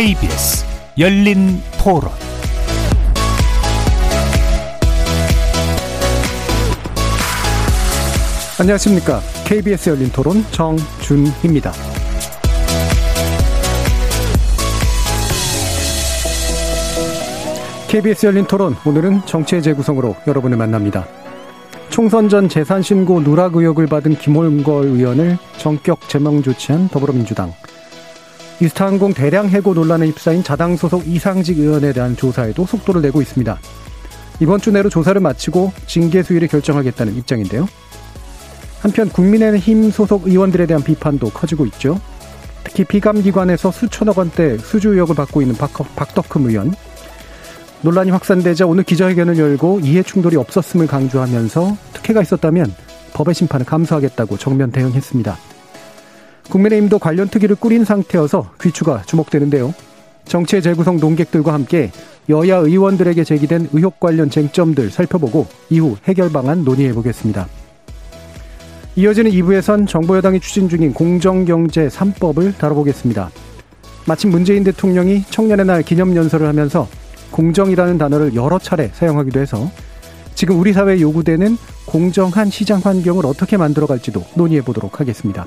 KBS 열린 토론. 안녕하십니까. KBS 열린 토론 정준희입니다. KBS 열린 토론, 오늘은 정치의 재구성으로 여러분을 만납니다. 총선 전 재산신고 누락 의혹을 받은 김홍걸 의원을 전격 제명 조치한 더불어민주당, 이스타항공 대량 해고 논란에 휩싸인 자당 소속 이상직 의원에 대한 조사에도 속도를 내고 있습니다. 이번 주 내로 조사를 마치고 징계 수위를 결정하겠다는 입장인데요. 한편 국민의힘 소속 의원들에 대한 비판도 커지고 있죠. 특히 피감기관에서 수천억 원대 수주 의혹을 받고 있는 박덕흠 의원, 논란이 확산되자 오늘 기자회견을 열고 이해 충돌이 없었음을 강조하면서 특혜가 있었다면 법의 심판을 감수하겠다고 정면 대응했습니다. 국민의힘도 관련 특위를 꾸린 상태여서 귀추가 주목되는데요. 정치의 재구성 논객들과 함께 여야 의원들에게 제기된 의혹 관련 쟁점들 살펴보고 이후 해결 방안 논의해보겠습니다. 이어지는 2부에선 정부여당이 추진 중인 공정경제 3법을 다뤄보겠습니다. 마침 문재인 대통령이 청년의 날 기념연설을 하면서 공정이라는 단어를 여러 차례 사용하기도 해서 지금 우리 사회에 요구되는 공정한 시장 환경을 어떻게 만들어갈지도 논의해보도록 하겠습니다.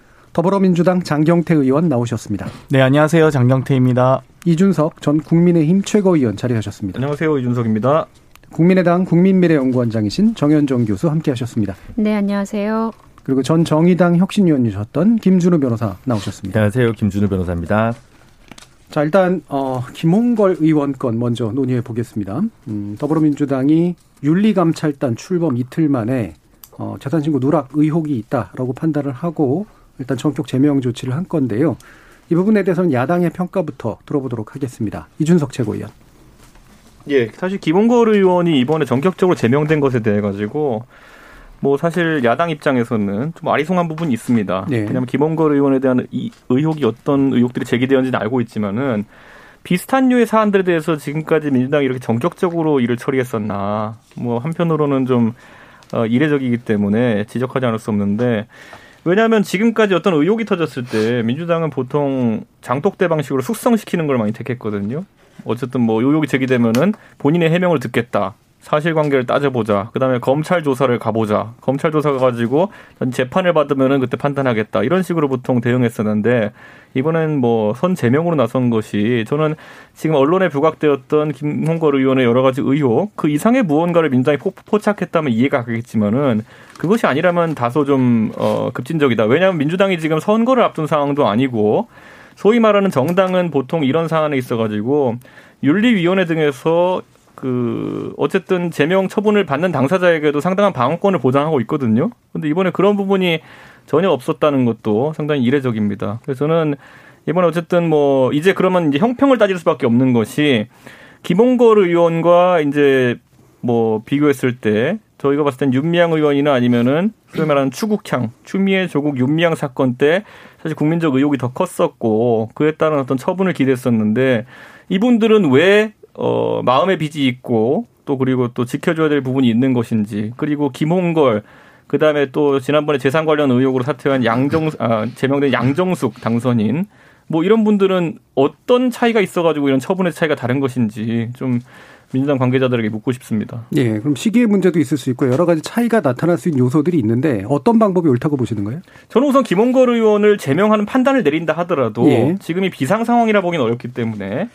더불어민주당 장경태 의원 나오셨습니다. 네, 안녕하세요. 장경태입니다. 이준석 전 국민의힘 최고위원 자리하셨습니다. 안녕하세요. 이준석입니다. 국민의당 국민미래연구원장이신 정현정 교수 함께하셨습니다. 네, 안녕하세요. 그리고 전 정의당 혁신위원이셨던 김준우 변호사 나오셨습니다. 안녕하세요. 김준우 변호사입니다. 자, 일단 김홍걸 의원 건 먼저 논의해 보겠습니다. 더불어민주당이 윤리감찰단 출범 이틀 만에 재산신고 누락 의혹이 있다라고 판단을 하고 일단 전격 제명 조치를 한 건데요. 이 부분에 대해서는 야당의 평가부터 들어보도록 하겠습니다. 이준석 최고위원. 예, 사실 김홍걸 의원이 이번에 전격적으로 제명된 것에 대해 가지고 뭐 사실 야당 입장에서는 좀 아리송한 부분이 있습니다. 예. 왜냐하면 김홍걸 의원에 대한 이 의혹이 어떤 의혹들이 제기되었는지는 알고 있지만은 비슷한 류의 사안들에 대해서 지금까지 민주당이 이렇게 전격적으로 일을 처리했었나, 뭐 한편으로는 좀 이례적이기 때문에 지적하지 않을 수 없는데. 왜냐하면 지금까지 어떤 의혹이 터졌을 때 민주당은 보통 장독대 방식으로 숙성시키는 걸 많이 택했거든요. 어쨌든 뭐 의혹이 제기되면은 본인의 해명을 듣겠다, 사실관계를 따져보자, 그다음에 검찰 조사를 가보자, 검찰 조사 가지고 재판을 받으면은 그때 판단하겠다, 이런 식으로 보통 대응했었는데 이번엔 뭐 선제명으로 나선 것이, 저는 지금 언론에 부각되었던 김홍걸 의원의 여러 가지 의혹 그 이상의 무언가를 민주당이 포착했다면 이해가 가겠지만은 그것이 아니라면 다소 좀 급진적이다. 왜냐하면 민주당이 지금 선거를 앞둔 상황도 아니고 소위 말하는 정당은 보통 이런 사안에 있어가지고 윤리위원회 등에서 그 어쨌든 제명 처분을 받는 당사자에게도 상당한 방어권을 보장하고 있거든요. 그런데 이번에 그런 부분이 전혀 없었다는 것도 상당히 이례적입니다. 그래서 저는 이번에 어쨌든 뭐 이제 그러면 이제 형평을 따질 수밖에 없는 것이, 김홍걸 의원과 이제 뭐 비교했을 때 저희가 봤을 땐 윤미향 의원이나 아니면은 소위 말하는 추국향, 추미애, 조국, 윤미향 사건 때 사실 국민적 의혹이 더 컸었고 그에 따른 어떤 처분을 기대했었는데, 이분들은 왜 마음의 빚이 있고 또 그리고 또 지켜줘야 될 부분이 있는 것인지, 그리고 김홍걸, 그 다음에 또 지난번에 재산 관련 의혹으로 사퇴한 제명된 양정숙 당선인, 뭐 이런 분들은 어떤 차이가 있어가지고 이런 처분의 차이가 다른 것인지 좀 민주당 관계자들에게 묻고 싶습니다. 예, 그럼 시기의 문제도 있을 수 있고 여러 가지 차이가 나타날 수 있는 요소들이 있는데 어떤 방법이 옳다고 보시는 거예요? 저는 우선 김홍걸 의원을 제명하는 판단을 내린다 하더라도 예. 지금이 비상 상황이라 보기는 어렵기 때문에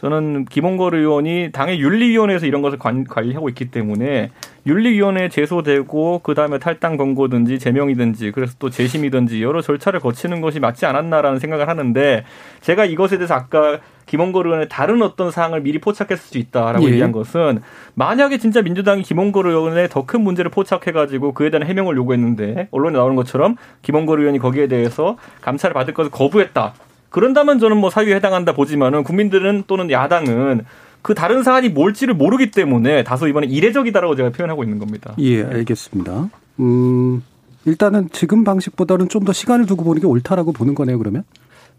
저는 김홍걸 의원이 당의 윤리위원회에서 이런 것을 관리하고 있기 때문에 윤리위원회에 제소되고 그다음에 탈당 권고든지 제명이든지 그래서 또 재심이든지 여러 절차를 거치는 것이 맞지 않았나라는 생각을 하는데 제가 이것에 대해서 아까 김홍걸 의원의 다른 어떤 사항을 미리 포착했을 수 있다라고 예. 얘기한 것은 만약에 진짜 민주당이 김홍걸 의원의 더 큰 문제를 포착해가지고 그에 대한 해명을 요구했는데 언론에 나오는 것처럼 김홍걸 의원이 거기에 대해서 감찰을 받을 것을 거부했다. 그런다면 저는 뭐 사유에 해당한다 보지만은 국민들은 또는 야당은 그 다른 사안이 뭘지를 모르기 때문에 다소 이번에 이례적이다라고 제가 표현하고 있는 겁니다. 예, 알겠습니다. 일단은 지금 방식보다는 좀 더 시간을 두고 보는 게 옳다라고 보는 거네요, 그러면?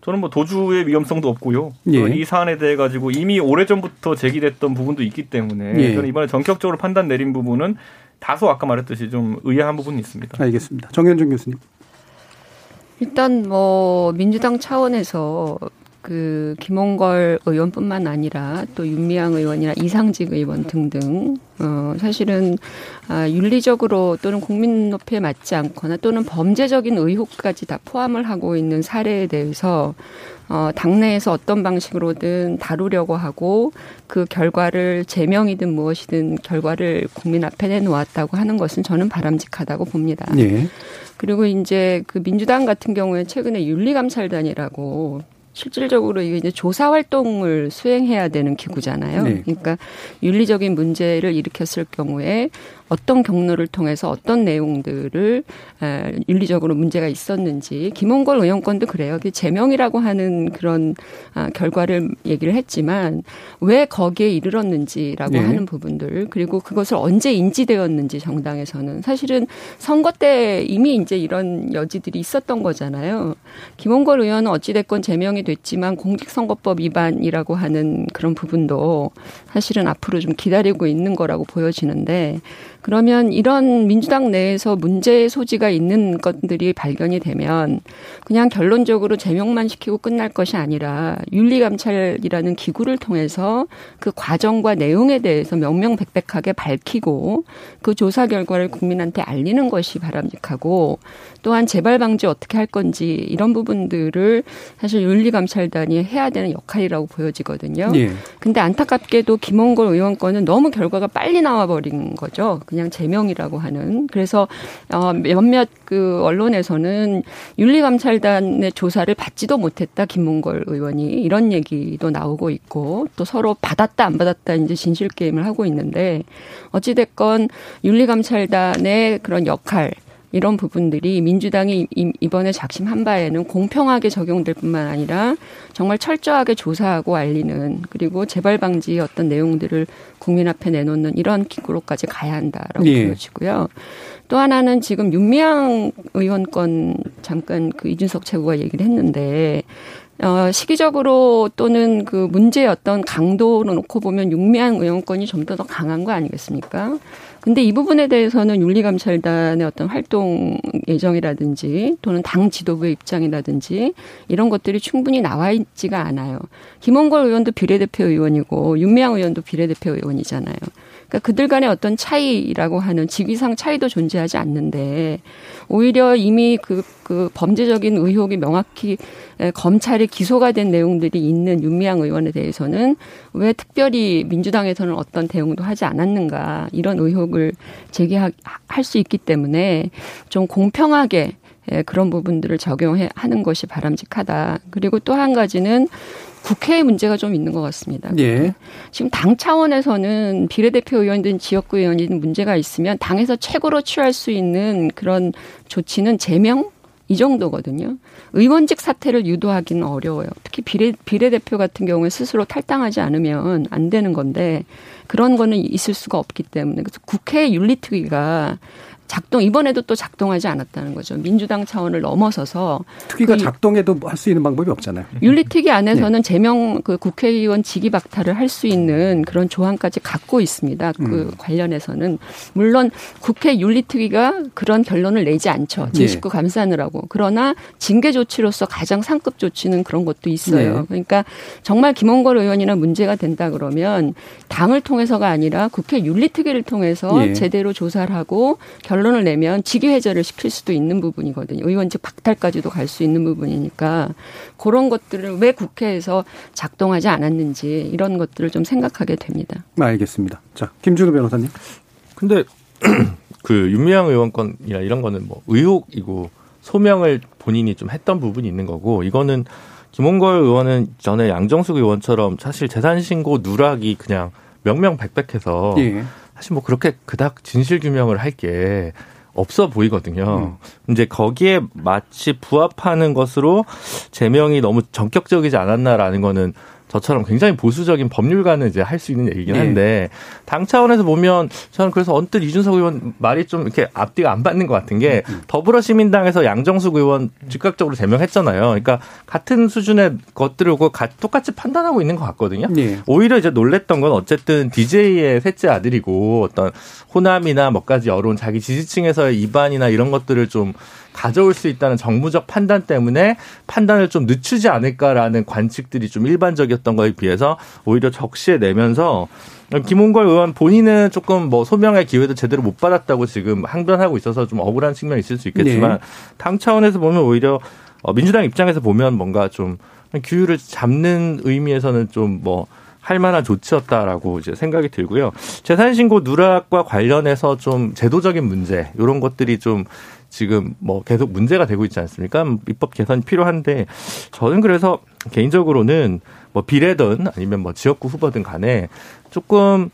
저는 뭐 도주의 위험성도 없고요. 예. 이 사안에 대해 가지고 이미 오래전부터 제기됐던 부분도 있기 때문에 예. 저는 이번에 전격적으로 판단 내린 부분은 다소 아까 말했듯이 좀 의아한 부분이 있습니다. 알겠습니다. 정현정 교수님. 일단 뭐 민주당 차원에서 그 김홍걸 의원뿐만 아니라 또 윤미향 의원이나 이상직 의원 등등 사실은 윤리적으로 또는 국민 높이에 맞지 않거나 또는 범죄적인 의혹까지 다 포함을 하고 있는 사례에 대해서 당내에서 어떤 방식으로든 다루려고 하고 그 결과를 제명이든 무엇이든 결과를 국민 앞에 내놓았다고 하는 것은 저는 바람직하다고 봅니다. 네. 그리고 이제 그 민주당 같은 경우에 최근에 윤리감찰단이라고 실질적으로 이게 이제 조사 활동을 수행해야 되는 기구잖아요. 네. 그러니까 윤리적인 문제를 일으켰을 경우에 어떤 경로를 통해서 어떤 내용들을 윤리적으로 문제가 있었는지 김홍걸 의원권도 그래요. 제명이라고 하는 그런 결과를 얘기를 했지만 왜 거기에 이르렀는지라고 네. 하는 부분들 그리고 그것을 언제 인지되었는지 정당에서는 사실은 선거 때 이미 이제 이런 여지들이 있었던 거잖아요. 김홍걸 의원은 어찌됐건 제명이 됐지만 공직선거법 위반이라고 하는 그런 부분도 사실은 앞으로 좀 기다리고 있는 거라고 보여지는데 그러면 이런 민주당 내에서 문제의 소지가 있는 것들이 발견이 되면 그냥 결론적으로 제명만 시키고 끝날 것이 아니라 윤리감찰이라는 기구를 통해서 그 과정과 내용에 대해서 명명백백하게 밝히고 그 조사 결과를 국민한테 알리는 것이 바람직하고 또한 재발 방지 어떻게 할 건지 이런 부분들을 사실 윤리감찰단이 해야 되는 역할이라고 보여지거든요. 근데 안타깝게도 김홍걸 의원 건은 너무 결과가 빨리 나와버린 거죠. 그냥 제명이라고 하는. 그래서 몇몇 그 언론에서는 윤리감찰단의 조사를 받지도 못했다 김홍걸 의원이 이런 얘기도 나오고 있고 또 서로 받았다 안 받았다 이제 진실 게임을 하고 있는데 어찌됐건 윤리감찰단의 그런 역할 이런 부분들이 민주당이 이번에 작심한 바에는 공평하게 적용될 뿐만 아니라 정말 철저하게 조사하고 알리는 그리고 재발 방지 어떤 내용들을 국민 앞에 내놓는 이런 기구로까지 가야 한다라고 예. 보여지고요. 또 하나는 지금 윤미향 의원 건 잠깐 그 이준석 최고가 얘기를 했는데 시기적으로 또는 그 문제의 어떤 강도로 놓고 보면 윤미향 의원권이 좀 더 강한 거 아니겠습니까? 근데 이 부분에 대해서는 윤리감찰단의 어떤 활동 예정이라든지 또는 당 지도부의 입장이라든지 이런 것들이 충분히 나와 있지가 않아요. 김홍걸 의원도 비례대표 의원이고 윤미향 의원도 비례대표 의원이잖아요. 그러니까 그들 간의 어떤 차이라고 하는 직위상 차이도 존재하지 않는데 오히려 이미 그 범죄적인 의혹이 명확히 검찰에 기소가 된 내용들이 있는 윤미향 의원에 대해서는 왜 특별히 민주당에서는 어떤 대응도 하지 않았는가 이런 의혹을 제기할 수 있기 때문에 좀 공평하게 그런 부분들을 적용하는 것이 바람직하다. 그리고 또 한 가지는 국회의 문제가 좀 있는 것 같습니다. 예. 지금 당 차원에서는 비례대표 의원이든 지역구 의원이든 문제가 있으면 당에서 최고로 취할 수 있는 그런 조치는 제명? 이 정도거든요. 의원직 사퇴를 유도하기는 어려워요. 특히 비례대표 같은 경우에 스스로 탈당하지 않으면 안 되는 건데 그런 거는 있을 수가 없기 때문에 그래서 국회 윤리특위가 이번에도 또 작동하지 않았다는 거죠. 민주당 차원을 넘어서서. 특위가 작동해도 할 수 있는 방법이 없잖아요. 윤리특위 안에서는 네. 제명 그 국회의원 직위 박탈을 할 수 있는 그런 조항까지 갖고 있습니다. 그 관련해서는. 물론 국회 윤리특위가 그런 결론을 내지 않죠. 제19 감사하느라고. 그러나 징계 조치로서 가장 상급 조치는 그런 것도 있어요. 네. 그러니까 정말 김홍걸 의원이나 문제가 된다 그러면 당을 통해서 통해서가 아니라 국회 윤리특위를 통해서 예. 제대로 조사를 하고 결론을 내면 직위해제를 시킬 수도 있는 부분이거든요. 의원직 박탈까지도 갈 수 있는 부분이니까 그런 것들을 왜 국회에서 작동하지 않았는지 이런 것들을 좀 생각하게 됩니다. 알겠습니다. 자, 김준우 변호사님. 근데 그 윤미향 의원권이나 이런 거는 뭐 의혹이고 소명을 본인이 좀 했던 부분이 있는 거고 이거는 김홍걸 의원은 전에 양정숙 의원처럼 사실 재산신고 누락이 그냥 명명백백해서 예. 사실 뭐 그렇게 그닥 진실규명을 할 게 없어 보이거든요. 이제 거기에 마치 부합하는 것으로 제명이 너무 전격적이지 않았나라는 거는 저처럼 굉장히 보수적인 법률가는 이제 할 수 있는 얘기긴 한데 당 차원에서 보면 저는 그래서 언뜻 이준석 의원 말이 좀 이렇게 앞뒤가 안 맞는 것 같은 게 더불어시민당에서 양정숙 의원 즉각적으로 제명했잖아요. 그러니까 같은 수준의 것들을 똑같이 판단하고 있는 것 같거든요. 네. 오히려 이제 놀랬던 건 어쨌든 DJ의 셋째 아들이고 어떤 호남이나 뭐까지 여론 자기 지지층에서의 이반이나 이런 것들을 좀 가져올 수 있다는 정무적 판단 때문에 판단을 좀 늦추지 않을까라는 관측들이 좀 일반적이었던 거에 비해서 오히려 적시에 내면서 김홍걸 의원 본인은 조금 뭐 소명의 기회도 제대로 못 받았다고 지금 항변하고 있어서 좀 억울한 측면이 있을 수 있겠지만 네. 당 차원에서 보면 오히려 민주당 입장에서 보면 뭔가 좀 규율을 잡는 의미에서는 좀 뭐 할 만한 조치였다라고 이제 생각이 들고요. 재산신고 누락과 관련해서 좀 제도적인 문제 이런 것들이 좀 지금 뭐 계속 문제가 되고 있지 않습니까? 입법 개선이 필요한데 저는 그래서 개인적으로는 뭐 비례든 아니면 뭐 지역구 후보든 간에 조금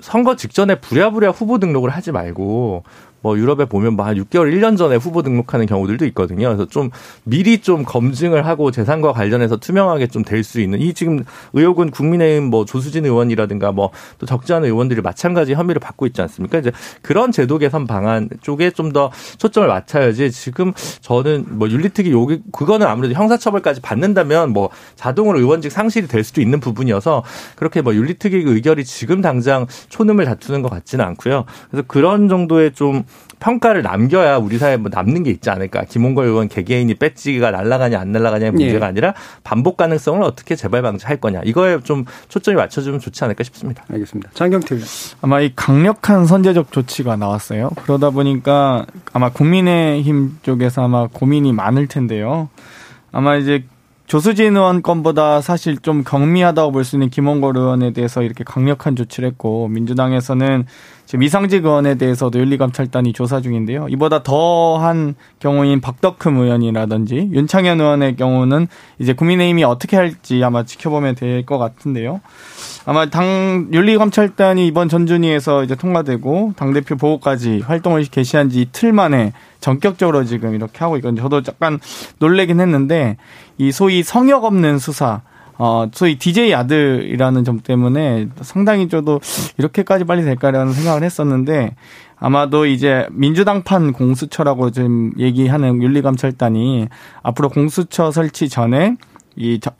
선거 직전에 부랴부랴 후보 등록을 하지 말고 뭐 유럽에 보면 뭐 한 6개월, 1년 전에 후보 등록하는 경우들도 있거든요. 그래서 좀 미리 좀 검증을 하고 재산과 관련해서 투명하게 좀 될 수 있는 이 지금 의혹은 국민의힘 뭐 조수진 의원이라든가 뭐 또 적지 않은 의원들이 마찬가지 혐의를 받고 있지 않습니까? 이제 그런 제도 개선 방안 쪽에 좀 더 초점을 맞춰야지 지금 저는 뭐 윤리특위 요기 그거는 아무래도 형사처벌까지 받는다면 뭐 자동으로 의원직 상실이 될 수도 있는 부분이어서 그렇게 뭐 윤리특위 의결이 지금 당장 초늠을 다투는 것 같지는 않고요. 그래서 그런 정도의 좀 평가를 남겨야 우리 사회에 뭐 남는 게 있지 않을까. 김홍걸 의원 개개인이 배지가 날아가냐 안 날아가냐의 문제가 예. 아니라 반복 가능성을 어떻게 재발 방지할 거냐. 이거에 좀 초점이 맞춰주면 좋지 않을까 싶습니다. 알겠습니다. 장경태 의원. 아마 이 강력한 선제적 조치가 나왔어요. 그러다 보니까 아마 국민의힘 쪽에서 아마 고민이 많을 텐데요. 아마 이제 조수진 의원 건보다 사실 좀 경미하다고 볼 수 있는 김홍걸 의원에 대해서 이렇게 강력한 조치를 했고 민주당에서는 지금 이상직 의원에 대해서도 윤리감찰단이 조사 중인데요. 이보다 더한 경우인 박덕흠 의원이라든지 윤창현 의원의 경우는 이제 국민의힘이 어떻게 할지 아마 지켜보면 될 것 같은데요. 아마 당 윤리감찰단이 이번 전준위에서 이제 통과되고 당대표 보고까지 활동을 개시한 지 이틀 만에 전격적으로 지금 이렇게 하고 있거든요. 저도 약간 놀라긴 했는데 이 소위 성역 없는 수사 소위 DJ 아들이라는 점 때문에 상당히 저도 이렇게까지 빨리 될까라는 생각을 했었는데 아마도 이제 민주당판 공수처라고 지금 얘기하는 윤리감찰단이 앞으로 공수처 설치 전에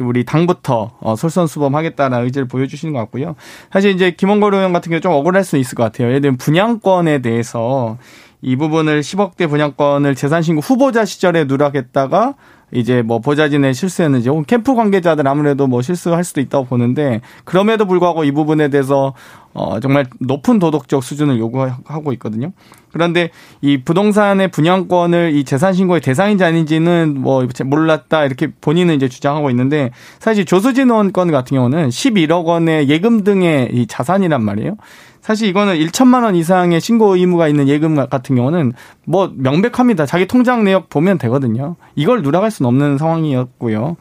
우리 당부터 솔선수범하겠다는 의지를 보여주시는 것 같고요. 사실 이제 김홍걸 의원 같은 경우 좀 억울할 수 있을 것 같아요. 예를 들면 분양권에 대해서 이 부분을 10억대 분양권을 재산신고 후보자 시절에 누락했다가 이제 뭐 보좌진의 실수였는지 혹은 캠프 관계자들 아무래도 뭐 실수할 수도 있다고 보는데 그럼에도 불구하고 이 부분에 대해서 정말 높은 도덕적 수준을 요구하고 있거든요. 그런데 이 부동산의 분양권을 이 재산신고의 대상인지 아닌지는 뭐 몰랐다 이렇게 본인은 이제 주장하고 있는데 사실 조수진 의원 건 같은 경우는 11억 원의 예금 등의 이 자산이란 말이에요. 사실 이거는 1천만 원 이상의 신고 의무가 있는 예금 같은 경우는 뭐 명백합니다. 자기 통장 내역 보면 되거든요. 이걸 누락할 수는 없는 상황이었고요.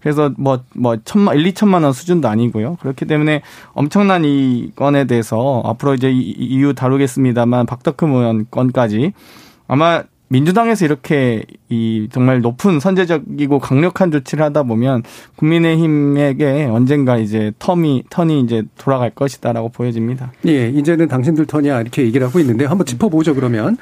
그래서 뭐 1, 2천만 원 수준도 아니고요. 그렇기 때문에 엄청난 이 건에 대해서 앞으로 이제 이유 다루겠습니다만 박덕흠 의원 건까지 아마 민주당에서 이렇게 이 정말 높은 선제적이고 강력한 조치를 하다 보면 국민의힘에게 언젠가 이제 턴이 이제 돌아갈 것이다라고 보여집니다. 예, 이제는 당신들 턴이야 이렇게 얘기를 하고 있는데 한번 짚어보죠 그러면.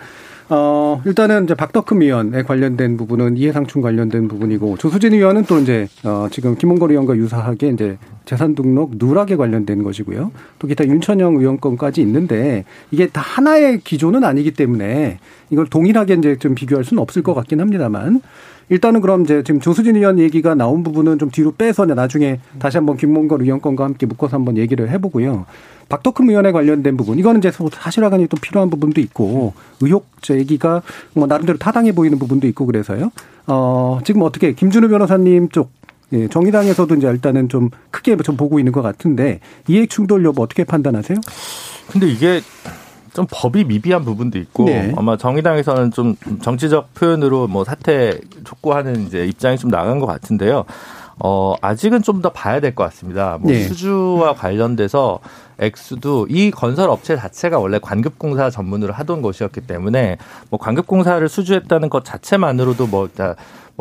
일단은 이제 박덕흠 의원에 관련된 부분은 이해상충 관련된 부분이고 조수진 의원은 또 이제 지금 김홍걸 의원과 유사하게 이제 재산 등록 누락에 관련된 것이고요. 또 기타 윤천영 의원권까지 있는데 이게 다 하나의 기조는 아니기 때문에 이걸 동일하게 이제 좀 비교할 수는 없을 것 같긴 합니다만 일단은 그럼 이제 지금 조수진 의원 얘기가 나온 부분은 좀 뒤로 빼서 나중에 다시 한번 김홍걸 의원 건과 함께 묶어서 한번 얘기를 해보고요. 박덕흠 의원에 관련된 부분, 이거는 이제 사실화관이 또 필요한 부분도 있고, 의혹 제기가 뭐 나름대로 타당해 보이는 부분도 있고 그래서요. 지금 어떻게 김준우 변호사님 쪽, 예, 정의당에서도 이제 일단은 좀 크게 좀 보고 있는 것 같은데, 이익 충돌 여부 어떻게 판단하세요? 근데 이게 좀 법이 미비한 부분도 있고, 네. 아마 정의당에서는 좀 정치적 표현으로 뭐 사퇴 촉구하는 이제 입장이 좀 나간 것 같은데요. 아직은 좀 더 봐야 될 것 같습니다. 뭐 네. 수주와 관련돼서 액수도 이 건설 업체 자체가 원래 관급공사 전문으로 하던 것이었기 때문에 뭐 관급공사를 수주했다는 것 자체만으로도 뭐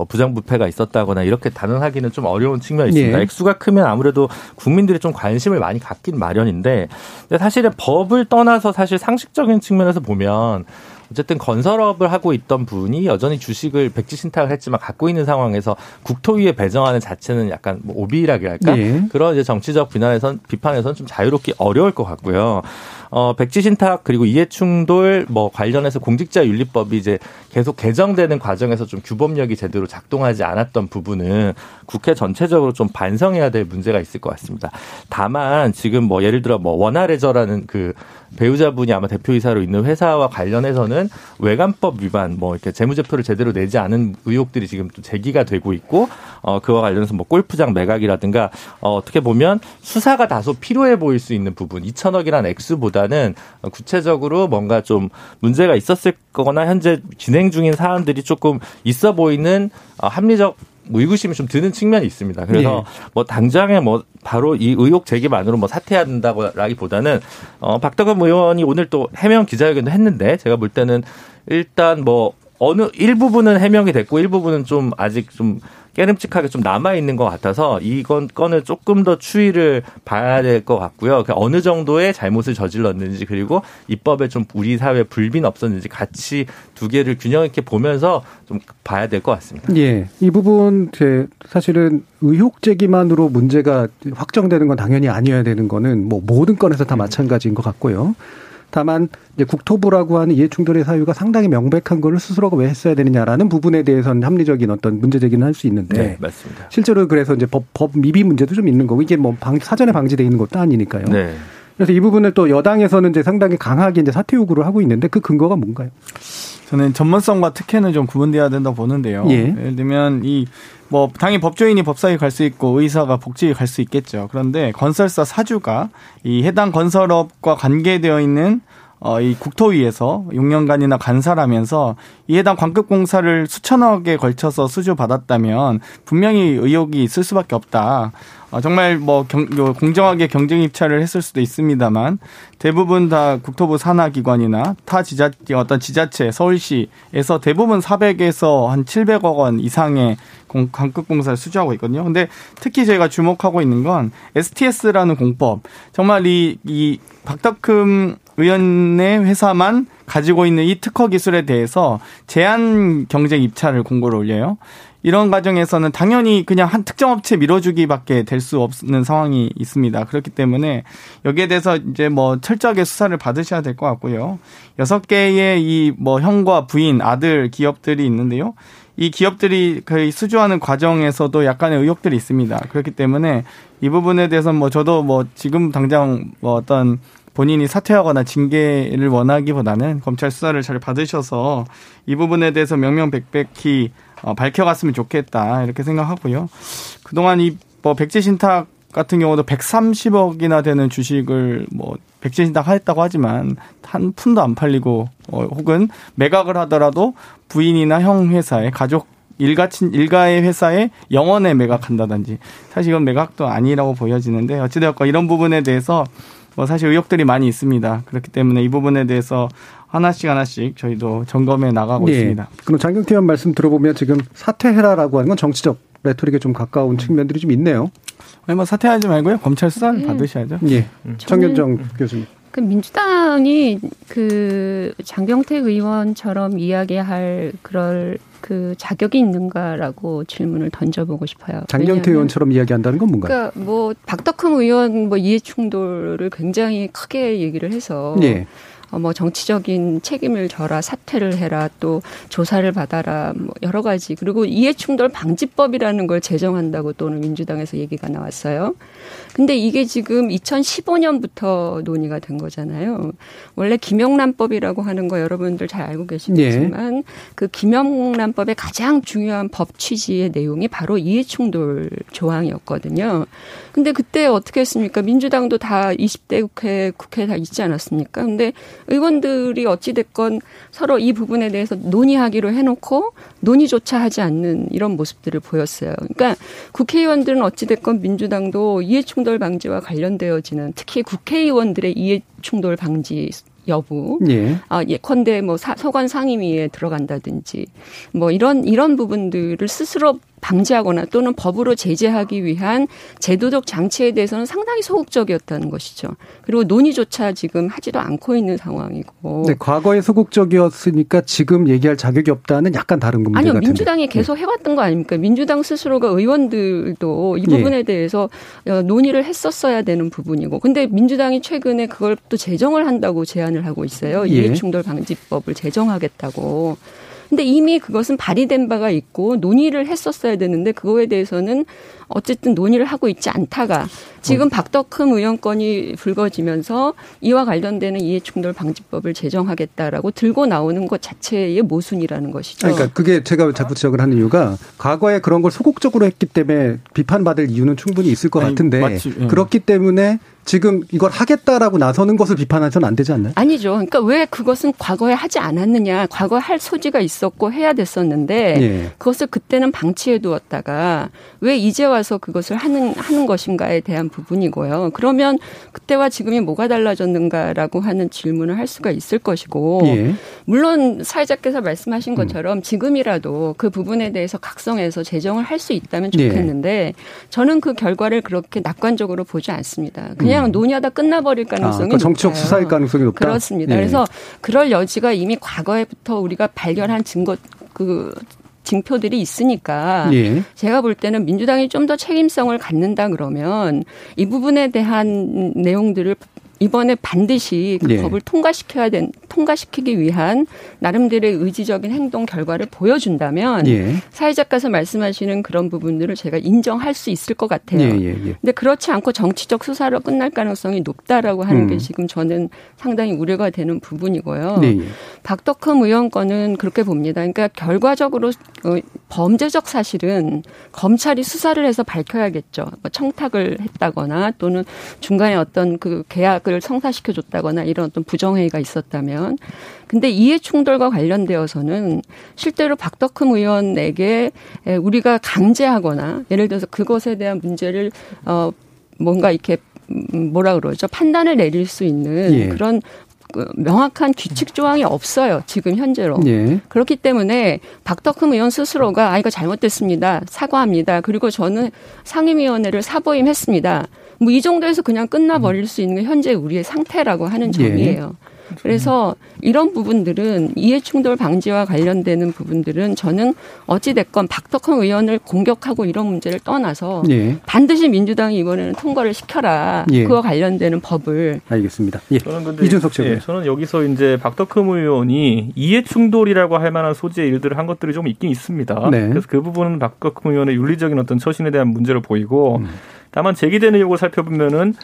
부정부패가 있었다거나 이렇게 단언하기는 좀 어려운 측면이 있습니다. 예. 액수가 크면 아무래도 국민들이 좀 관심을 많이 갖긴 마련인데, 근데 사실은 법을 떠나서 사실 상식적인 측면에서 보면 어쨌든 건설업을 하고 있던 분이 여전히 주식을 백지신탁을 했지만 갖고 있는 상황에서 국토위에 배정하는 자체는 약간 뭐 오비라기랄까? 예. 그런 이제 정치적 비판에선 좀 자유롭기 어려울 것 같고요. 백지신탁 그리고 이해충돌 뭐 관련해서 공직자윤리법이 이제 계속 개정되는 과정에서 좀 규범력이 제대로 작동하지 않았던 부분은 국회 전체적으로 좀 반성해야 될 문제가 있을 것 같습니다. 다만 지금 뭐 예를 들어 뭐 원활레저라는 그 배우자분이 아마 대표이사로 있는 회사와 관련해서는 외관법 위반, 뭐 이렇게 재무제표를 제대로 내지 않은 의혹들이 지금 또 제기가 되고 있고, 그와 관련해서 뭐 골프장 매각이라든가 어떻게 보면 수사가 다소 필요해 보일 수 있는 부분, 2천억이란 액수보다는 구체적으로 뭔가 좀 문제가 있었을 거거나 현재 진행 중인 사안들이 조금 있어 보이는 합리적 의구심이 좀 드는 측면이 있습니다. 그래서 예. 뭐 당장에 뭐 바로 이 의혹 제기만으로 뭐 사퇴해야 된다고라기보다는 박덕흠 의원이 오늘 또 해명 기자회견도 했는데, 제가 볼 때는 일단 뭐 어느 일부분은 해명이 됐고 일부분은 좀 아직 좀 깨름칙하게 좀 남아있는 것 같아서 이건 건을 조금 더 추이를 봐야 될 것 같고요. 어느 정도의 잘못을 저질렀는지, 그리고 입법에 좀 우리 사회에 불빈 없었는지 같이 두 개를 균형 있게 보면서 좀 봐야 될 것 같습니다. 예, 이 부분 사실은 의혹 제기만으로 문제가 확정되는 건 당연히 아니어야 되는 거는 뭐 모든 건에서 다 마찬가지인 것 같고요. 다만 이제 국토부라고 하는 이해충돌의 사유가 상당히 명백한 거를 스스로가 왜 했어야 되느냐라는 부분에 대해서는 합리적인 어떤 문제 제기는 할 수 있는데, 네, 맞습니다. 실제로 그래서 이제 법 미비 문제도 좀 있는 거고, 이게 뭐 사전에 방지되어 있는 것도 아니니까요. 네. 그래서 이 부분을 또 여당에서는 이제 상당히 강하게 이제 사퇴 요구를 하고 있는데, 그 근거가 뭔가요? 저는 전문성과 특혜는 좀 구분돼야 된다고 보는데요. 예. 예를 들면 뭐 당연히 법조인이 법사위 갈 수 있고 의사가 복지위 갈 수 있겠죠. 그런데 건설사 사주가 이 해당 건설업과 관계되어 있는 이 국토위에서 6년간이나 간사라면서 이 해당 관급공사를 수천억에 걸쳐서 수주받았다면 분명히 의혹이 있을 수밖에 없다. 정말 뭐 공정하게 경쟁 입찰을 했을 수도 있습니다만 대부분 다 국토부 산하 기관이나 타 지자체 서울시에서 대부분 400에서 한 700억 원 이상의 관급공사를 수주하고 있거든요. 근데 특히 저희가 주목하고 있는 건 STS라는 공법. 정말 이 박덕흠 의원의 회사만 가지고 있는 이 특허 기술에 대해서 제한 경쟁 입찰을 공고를 올려요. 이런 과정에서는 당연히 그냥 한 특정 업체 밀어주기밖에 될 수 없는 상황이 있습니다. 그렇기 때문에 여기에 대해서 이제 뭐 철저하게 수사를 받으셔야 될 것 같고요. 6개의 이 뭐 형과 부인, 아들 기업들이 있는데요. 이 기업들이 거의 수주하는 과정에서도 약간의 의혹들이 있습니다. 그렇기 때문에 이 부분에 대해서 뭐 저도 뭐 지금 당장 뭐 어떤 본인이 사퇴하거나 징계를 원하기보다는 검찰 수사를 잘 받으셔서 이 부분에 대해서 명명백백히 밝혀갔으면 좋겠다, 이렇게 생각하고요. 그동안 이 뭐 백지신탁 같은 경우도 130억이나 되는 주식을 뭐 백지신탁 했다고 하지만 한 푼도 안 팔리고 혹은 매각을 하더라도 부인이나 형 회사에 가족 일가의 회사에 영원에 매각한다든지, 사실 이건 매각도 아니라고 보여지는데 어찌되었건 이런 부분에 대해서 뭐 사실 의혹들이 많이 있습니다. 그렇기 때문에 이 부분에 대해서 하나씩 저희도 점검해 나가고 있습니다. 그럼 장경태 의원 말씀 들어보면 지금 사퇴해라라고 하는 건 정치적 레토릭에 좀 가까운 측면들이 좀 있네요. 뭐 사퇴하지 말고요. 검찰 수사를 받으셔야죠. 예. 정현정 교수님. 그 민주당이 그 장경태 의원처럼 이야기할 그럴 그 자격이 있는가라고 질문을 던져보고 싶어요. 장경태 의원처럼 이야기한다는 건 뭔가요? 그러니까 뭐 박덕흠 의원 뭐 이해충돌을 굉장히 크게 얘기를 해서 예. 뭐 정치적인 책임을 져라, 사퇴를 해라, 또 조사를 받아라, 뭐 여러 가지. 그리고 이해충돌 방지법이라는 걸 제정한다고 또 오늘 민주당에서 얘기가 나왔어요. 근데 이게 지금 2015년부터 논의가 된 거잖아요. 원래 김영란법이라고 하는 거 여러분들 잘 알고 계시겠지만 예. 그 김영란법의 가장 중요한 법 취지의 내용이 바로 이해충돌 조항이었거든요. 근데 그때 어떻게 했습니까? 민주당도 다 20대 국회 다 있지 않았습니까? 근데 의원들이 어찌됐건 서로 이 부분에 대해서 논의하기로 해놓고 논의조차 하지 않는 이런 모습들을 보였어요. 그러니까 국회의원들은 어찌됐건 민주당도 이해충돌 방지와 관련되어지는 특히 국회의원들의 이해충돌 방지 여부, 예. 아, 예컨대 뭐 서관 상임위에 들어간다든지 뭐 이런 부분들을 스스로 방지하거나 또는 법으로 제재하기 위한 제도적 장치에 대해서는 상당히 소극적이었다는 것이죠. 그리고 논의조차 지금 하지도 않고 있는 상황이고. 네, 과거에 소극적이었으니까 지금 얘기할 자격이 없다는 약간 다른 문제 같은데. 아니요. 민주당이 계속 해왔던 거 아닙니까? 민주당 스스로가 의원들도 이 부분에 예. 대해서 논의를 했었어야 되는 부분이고. 근데 민주당이 최근에 그걸 또 제정을 한다고 제안을 하고 있어요. 예. 이해충돌 방지법을 제정하겠다고. 근데 이미 그것은 발의된 바가 있고 논의를 했었어야 되는데 그거에 대해서는 어쨌든 논의를 하고 있지 않다가 지금 박덕흠 의원 건이 불거지면서 이와 관련되는 이해충돌 방지법을 제정하겠다라고 들고 나오는 것 자체의 모순이라는 것이죠. 그러니까 그게 제가 자꾸 지적을 하는 이유가 과거에 그런 걸 소극적으로 했기 때문에 비판받을 이유는 충분히 있을 것 같은데 그렇기 때문에 지금 이걸 하겠다라고 나서는 것을 비판해서는 안 되지 않나요? 아니죠. 그러니까 왜 그것은 과거에 하지 않았느냐. 과거에 할 소지가 있었고 해야 됐었는데 예. 그것을 그때는 방치해두었다가 왜 이제 와서 그것을 하는 것인가에 대한 부분이고요. 그러면 그때와 지금이 뭐가 달라졌는가라고 하는 질문을 할 수가 있을 것이고 예. 물론 사회자께서 말씀하신 것처럼 지금이라도 그 부분에 대해서 각성해서 제정을 할 수 있다면 좋겠는데 예. 저는 그 결과를 그렇게 낙관적으로 보지 않습니다. 그냥 논의하다 끝나버릴 가능성이 그러니까 정치적 높아요. 수사일 가능성이 높다. 그렇습니다. 예. 그래서 그럴 여지가 이미 과거에부터 우리가 발견한 징표들이 있으니까 예. 제가 볼 때는 민주당이 좀 더 책임성을 갖는다 그러면 이 부분에 대한 내용들을 이번에 반드시 그 예. 법을 통과시키기 위한 나름대로의 의지적인 행동 결과를 보여준다면 예. 사회자께서 말씀하시는 그런 부분들을 제가 인정할 수 있을 것 같아요. 그런데 그렇지 않고 정치적 수사로 끝날 가능성이 높다라고 하는 게 지금 저는 상당히 우려가 되는 부분이고요. 예. 박덕흠 의원 건은 그렇게 봅니다. 그러니까 결과적으로 범죄적 사실은 검찰이 수사를 해서 밝혀야겠죠. 뭐 청탁을 했다거나 또는 중간에 어떤 그 계약 을 성사시켜줬다거나 이런 어떤 부정행위가 있었다면 근데 이해충돌과 관련되어서는 실제로 박덕흠 의원에게 우리가 강제하거나 예를 들어서 그것에 대한 문제를 뭔가 이렇게 판단을 내릴 수 있는 예. 그런 명확한 규칙 조항이 없어요. 지금 현재로. 예. 그렇기 때문에 박덕흠 의원 스스로가 이거 잘못됐습니다. 사과합니다. 그리고 저는 상임위원회를 사보임했습니다. 뭐 이 정도에서 그냥 끝나버릴 수 있는 게 현재 우리의 상태라고 하는 점이에요. 예. 그래서 이런 부분들은 이해충돌 방지와 관련되는 부분들은 저는 어찌됐건 박덕흠 의원을 공격하고 이런 문제를 떠나서 예. 반드시 민주당이 이번에는 통과를 시켜라. 예. 그와 관련되는 법을. 알겠습니다. 예. 이준석 측은 저는 여기서 이제 박덕흠 의원이 이해충돌이라고 할 만한 소지의 일들을 한 것들이 좀 있긴 있습니다. 네. 그래서 그 부분은 박덕흠 의원의 윤리적인 어떤 처신에 대한 문제로 보이고 다만 제기되는 요구를 살펴보면은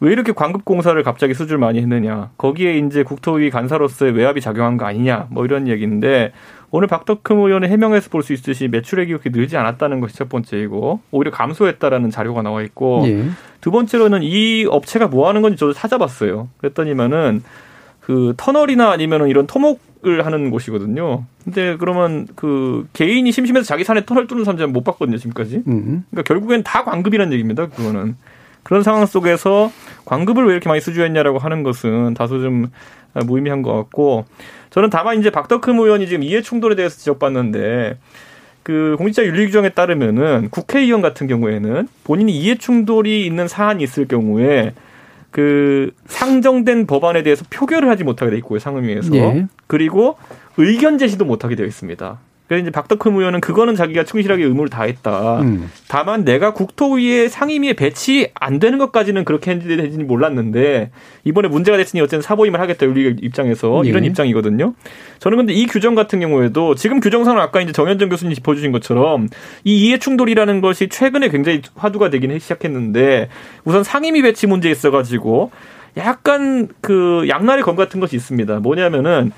왜 이렇게 광급공사를 갑자기 수주를 많이 했느냐. 거기에 이제 국토위 간사로서의 외압이 작용한 거 아니냐. 뭐 이런 얘기인데 오늘 박덕흠 의원의 해명에서 볼 수 있듯이 매출액이 그렇게 늘지 않았다는 것이 첫 번째이고 오히려 감소했다라는 자료가 나와 있고 예. 두 번째로는 이 업체가 뭐 하는 건지 저도 찾아봤어요. 그랬더니만은 그 터널이나 아니면은 이런 토목을 하는 곳이거든요. 근데 그러면 그 개인이 심심해서 자기 산에 터널 뚫는 사람 못 봤거든요, 지금까지. 그러니까 결국엔 다 광급이라는 얘기입니다, 그거는. 그런 상황 속에서 광급을 왜 이렇게 많이 수주했냐라고 하는 것은 다소 좀 무의미한 것 같고 저는 다만 이제 박덕흠 의원이 지금 이해충돌에 대해서 지적받는데 그 공직자 윤리규정에 따르면은 국회의원 같은 경우에는 본인이 이해충돌이 있는 사안이 있을 경우에 그 상정된 법안에 대해서 표결을 하지 못하게 돼 있고요, 상임위에서. 예. 그리고 의견 제시도 못하게 되어 있습니다. 그래서 이제 박덕흠 의원은 그거는 자기가 충실하게 의무를 다했다. 다만 내가 국토위의 상임위에 배치 안 되는 것까지는 그렇게 했는지 되지는 몰랐는데 이번에 문제가 됐으니 어쨌든 사보임을 하겠다. 윤리 입장에서 예. 이런 입장이거든요. 저는 근데 이 규정 같은 경우에도 지금 규정상은 아까 이제 정현정 교수님 짚어주신 것처럼 이 이해 충돌이라는 것이 최근에 굉장히 화두가 되긴 시작했는데 우선 상임위 배치 문제에 있어가지고 약간 그 양날의 검 같은 것이 있습니다. 뭐냐면은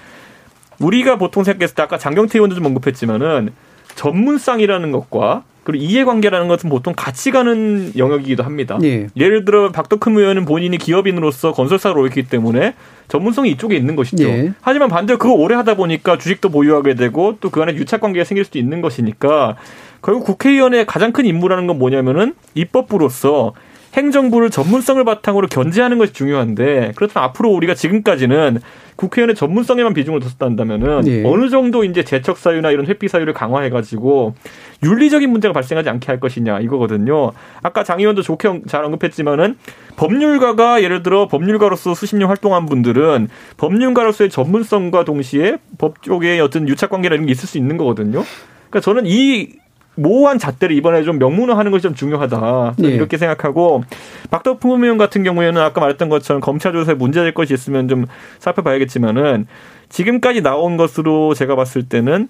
우리가 보통 생각했을 때 아까 장경태 의원도 좀 언급했지만은 전문성이라는 것과 그리고 이해관계라는 것은 보통 같이 가는 영역이기도 합니다. 예. 예를 들어 박덕흠 의원은 본인이 기업인으로서 건설사로 오기 때문에 전문성이 이쪽에 있는 것이죠. 예. 하지만 반대로 그거 오래 하다 보니까 주식도 보유하게 되고 또 그 안에 유착관계가 생길 수도 있는 것이니까 결국 국회의원의 가장 큰 임무라는 건 뭐냐면은 입법부로서 행정부를 전문성을 바탕으로 견제하는 것이 중요한데 그렇다면 앞으로 우리가 지금까지는 국회의원의 전문성에만 비중을 뒀다면은 예. 어느 정도 이제 재척 사유나 이런 회피 사유를 강화해가지고 윤리적인 문제가 발생하지 않게 할 것이냐 이거거든요. 아까 장 의원도 좋게 잘 언급했지만은 법률가가 예를 들어 법률가로서 수십 년 활동한 분들은 법률가로서의 전문성과 동시에 법 쪽에 어떤 유착관계나 이런 게 있을 수 있는 거거든요. 그러니까 저는 이 모호한 잣대를 이번에 좀 명문화하는 것이 좀 중요하다. 예. 이렇게 생각하고 박덕흠 의원 같은 경우에는 아까 말했던 것처럼 검찰 조사에 문제될 것이 있으면 좀 살펴봐야겠지만은 지금까지 나온 것으로 제가 봤을 때는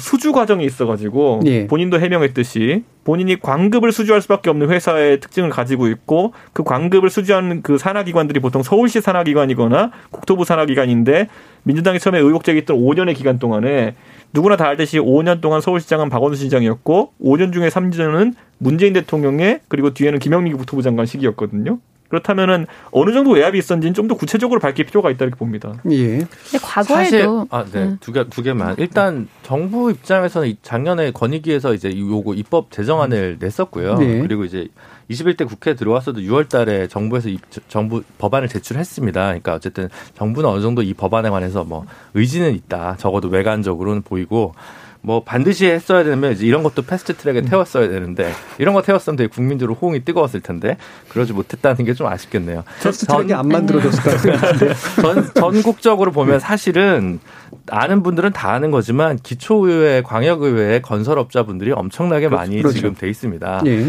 수주 과정이 있어가지고 예. 본인도 해명했듯이 본인이 관급을 수주할 수밖에 없는 회사의 특징을 가지고 있고 그 관급을 수주하는 그 산하기관들이 보통 서울시 산하기관이거나 국토부 산하기관인데 민주당이 처음에 의혹 제기했던 5년의 기간 동안에 누구나 다 알듯이 5년 동안 서울시장은 박원순 시장이었고 5년 중에 3년은 문재인 대통령의 그리고 뒤에는 김현미 국토부 장관 시기였거든요. 그렇다면은 어느 정도 외압이 있었는지는 좀 더 구체적으로 밝힐 필요가 있다 이렇게 봅니다. 예. 근데 과거에도 두 개만 일단 정부 입장에서는 작년에 건의기에서 이제 요거 입법 제정안을 냈었고요. 네. 그리고 이제 21대 국회 들어왔어도 6월달에 정부에서 정부 법안을 제출했습니다. 그러니까 어쨌든 정부는 어느 정도 이 법안에 관해서 뭐 의지는 있다. 적어도 외관적으로는 보이고. 뭐 반드시 했어야 되면 이제 이런 것도 패스트트랙에 태웠어야 되는데 이런 거 태웠으면 되게 국민적으로 호응이 뜨거웠을 텐데 그러지 못했다는 게 좀 아쉽겠네요. 패스트트랙이 안 만들어졌을 텐데 전국적으로 보면 사실은 아는 분들은 다 아는 거지만 기초의회, 광역의회 건설업자분들이 엄청나게 많이 그렇죠. 지금 돼 있습니다. 예.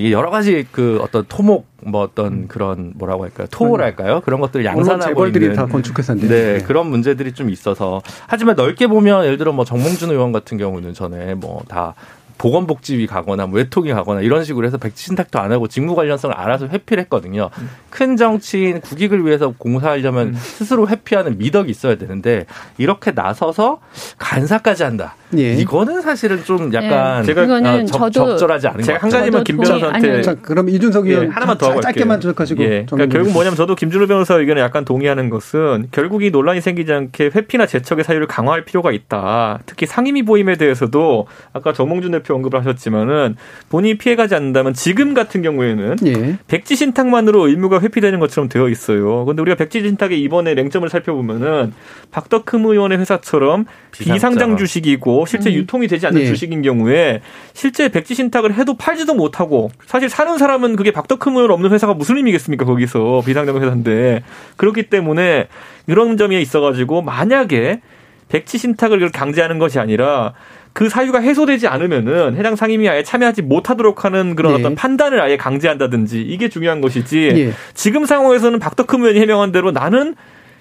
이 여러 가지 그 어떤 토목 뭐 어떤 그런 뭐라고 할까요? 토호랄까요? 그런 것들 양산하고 재벌들이 있는. 다 건축회사인데. 네, 그런 문제들이 좀 있어서. 하지만 넓게 보면 예를 들어 뭐 정몽준 의원 같은 경우는 전에 뭐 다 보건복지위 가거나 뭐 외통위 가거나 이런 식으로 해서 백지신탁도 안 하고 직무 관련성을 알아서 회피를 했거든요. 큰 정치인 국익을 위해서 공사하려면 스스로 회피하는 미덕이 있어야 되는데 이렇게 나서서 간사까지 한다. 예. 이거는 사실은 좀 약간 예. 적절하지 않은 것 같아요. 제가 한 가지만 김 변호사한테. 자, 그럼 이준석 의원 하나만 더 할게요. 짧게만 조작하시고. 예. 그러니까 결국 뭐냐면 저도 김준우 변호사 의견에 약간 동의하는 것은 결국 이 논란이 생기지 않게 회피나 재척의 사유를 강화할 필요가 있다. 특히 상임위 보임에 대해서도 아까 정몽준 대표 언급을 하셨지만은 본인이 피해가지 않는다면 지금 같은 경우에는 예. 백지신탁만으로 의무가 회피되는 것처럼 되어 있어요. 그런데 우리가 백지신탁의 이번에 맹점을 살펴보면은 박덕흠 의원의 회사처럼 비상장 주식이고 실제 유통이 되지 않는 네. 주식인 경우에 실제 백지신탁을 해도 팔지도 못하고 사실 사는 사람은 그게 박덕흠 의원 없는 회사가 무슨 의미겠습니까 거기서 비상장 회사인데 그렇기 때문에 이런 점이 있어가지고 만약에 백지신탁을 강제하는 것이 아니라 그 사유가 해소되지 않으면은 해당 상임위에 아예 참여하지 못하도록 하는 그런 네. 어떤 판단을 아예 강제한다든지 이게 중요한 것이지 네. 지금 상황에서는 박덕흠 의원이 해명한 대로 나는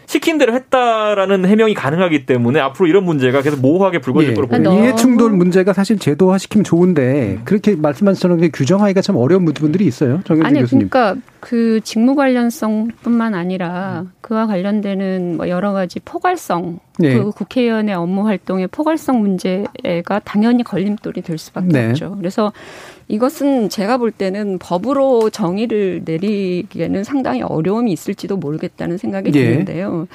시킨 대로 했다라는 해명이 가능하기 때문에 앞으로 이런 문제가 계속 모호하게 불거질 거로 보입니다. 이해 충돌 문제가 사실 제도화시키면 좋은데 그렇게 말씀하신 대로 규정하기가 참 어려운 부분들이 있어요. 정현진 교수님. 그러니까 그 직무 관련성뿐만 아니라 그와 관련되는 뭐 여러 가지 포괄성, 네. 그 국회의원의 업무 활동의 포괄성 문제가 당연히 걸림돌이 될 수밖에 네. 없죠. 그래서 이것은 제가 볼 때는 법으로 정의를 내리기에는 상당히 어려움이 있을지도 모르겠다는 생각이 예. 드는데요.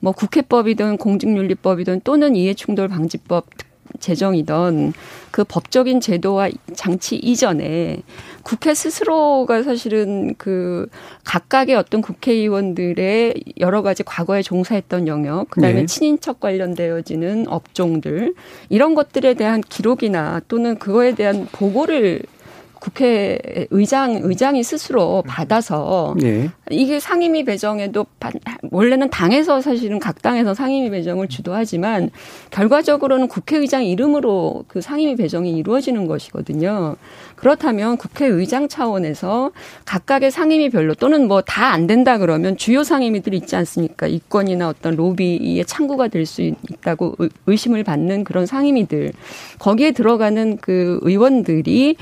뭐 국회법이든 공직윤리법이든 또는 이해충돌방지법 제정이든 그 법적인 제도와 장치 이전에 국회 스스로가 사실은 그 각각의 어떤 국회의원들의 여러 가지 과거에 종사했던 영역, 그다음에 네. 친인척 관련되어지는 업종들 이런 것들에 대한 기록이나 또는 그거에 대한 보고를 국회의장이 스스로 받아서 네. 이게 상임위 배정에도 원래는 당에서 사실은 각 당에서 상임위 배정을 주도하지만 결과적으로는 국회의장 이름으로 그 상임위 배정이 이루어지는 것이거든요. 그렇다면 국회의장 차원에서 각각의 상임위별로 또는 뭐 다 안 된다 그러면 주요 상임위들이 있지 않습니까? 이권이나 어떤 로비의 창구가 될 수 있다고 의심을 받는 그런 상임위들. 거기에 들어가는 그 의원들이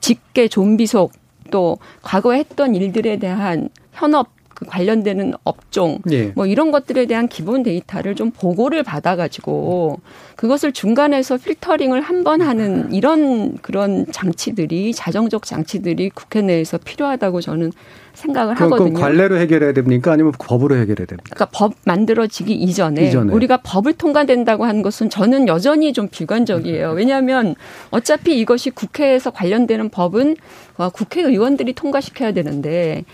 직계 좀비속 또 과거에 했던 일들에 대한 현업 관련되는 업종 예. 뭐 이런 것들에 대한 기본 데이터를 좀 보고를 받아가지고 그것을 중간에서 필터링을 한번 하는 이런 그런 장치들이 자정적 장치들이 국회 내에서 필요하다고 저는 생각을 하거든요. 그럼 관례로 해결해야 됩니까? 아니면 법으로 해결해야 됩니까? 그러니까 법 만들어지기 이전에 우리가 법을 통과된다고 하는 것은 저는 여전히 좀 비관적이에요. 왜냐하면 어차피 이것이 국회에서 관련되는 법은 국회의원들이 통과시켜야 되는데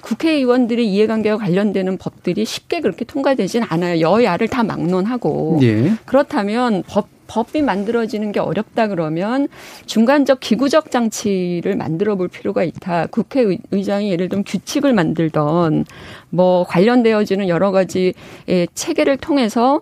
국회의원들이 이해관계와 관련되는 법들이 쉽게 그렇게 통과되진 않아요. 여야를 다 막론하고 예. 그렇다면 법이 만들어지는 게 어렵다 그러면 중간적 기구적 장치를 만들어 볼 필요가 있다. 국회의장이 예를 들면 규칙을 만들던 뭐 관련되어지는 여러 가지 체계를 통해서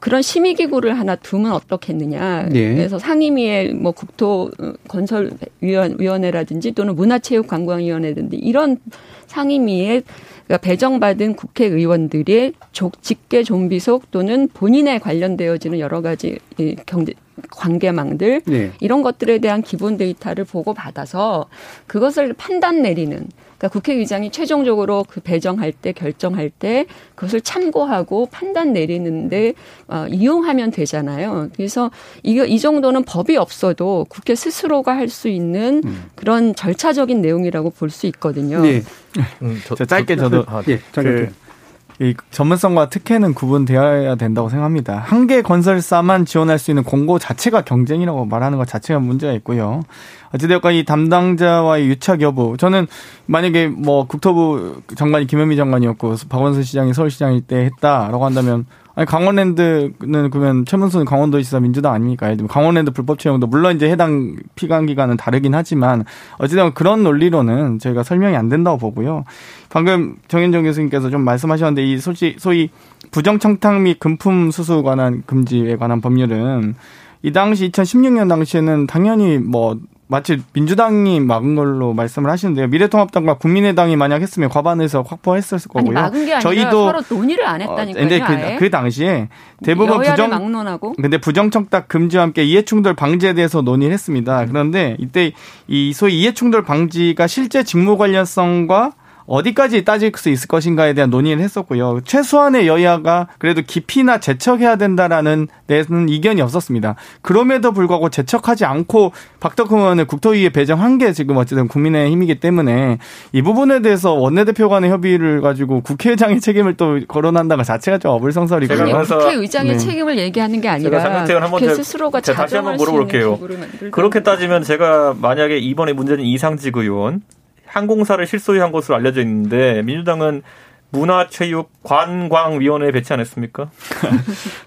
그런 심의기구를 하나 두면 어떻겠느냐. 네. 그래서 상임위에 뭐 국토건설위원회라든지 또는 문화체육관광위원회든지 이런 상임위에 그러니까 배정받은 국회의원들의 직계 좀비속 또는 본인에 관련되어지는 여러 가지 경제 관계망들 네. 이런 것들에 대한 기본 데이터를 보고받아서 그것을 판단 내리는 그러니까 국회의장이 최종적으로 그 배정할 때 결정할 때 그것을 참고하고 판단 내리는데 이용하면 되잖아요. 그래서 이 정도는 법이 없어도 국회 스스로가 할 수 있는 그런 절차적인 내용이라고 볼 수 있거든요. 네. 짧게 저도 이 전문성과 특혜는 구분되어야 된다고 생각합니다. 한 개 건설사만 지원할 수 있는 공고 자체가 경쟁이라고 말하는 것 자체가 문제가 있고요. 어찌되었건 이 담당자와의 유착 여부. 저는 만약에 뭐 국토부 장관이 김현미 장관이었고 박원순 시장이 서울시장일 때 했다라고 한다면 아니 강원랜드는 그러면 최문순 강원도지사 민주당 아닙니까? 예를 들면 강원랜드 불법 채용도 물론 이제 해당 피감 기간은 다르긴 하지만 어쨌든 그런 논리로는 저희가 설명이 안 된다고 보고요. 방금 정현정 교수님께서 좀 말씀하셨는데 이 소위 부정청탁 및 금품 수수 관한 금지에 관한 법률은 이 당시 2016년 당시에는 당연히 뭐 마치 민주당이 막은 걸로 말씀을 하시는데요. 미래통합당과 국민의당이 만약 했으면 과반에서 확보했을 거고요. 아니, 막은 게 아니라 저희도 서로 논의를 안 했다니까요. 근데 그 당시에 대부분 여야를 막론하고. 근데 부정청탁 금지와 함께 이해충돌 방지에 대해서 논의를 했습니다. 그런데 이때 이 소위 이해충돌 방지가 실제 직무 관련성과 어디까지 따질 수 있을 것인가에 대한 논의를 했었고요. 최소한의 여야가 그래도 깊이나 제척해야 된다라는 데는 이견이 없었습니다. 그럼에도 불구하고 제척하지 않고 박덕흠 의원을 국토위에 배정한 게 지금 어쨌든 국민의힘이기 때문에 이 부분에 대해서 원내대표 간의 협의를 가지고 국회의장의 책임을 또 거론한다는 것 자체가 좀 어불성설이고 국회의장의 네. 책임을 얘기하는 게 아니라 국회 스스로가 다시 한번 물어볼게요. 그렇게 따지면 제가 만약에 이번에 문제는 이상직 의원 항공사를 실소유한 것으로 알려져 있는데 민주당은 문화체육 관광위원회에 배치 안 했습니까?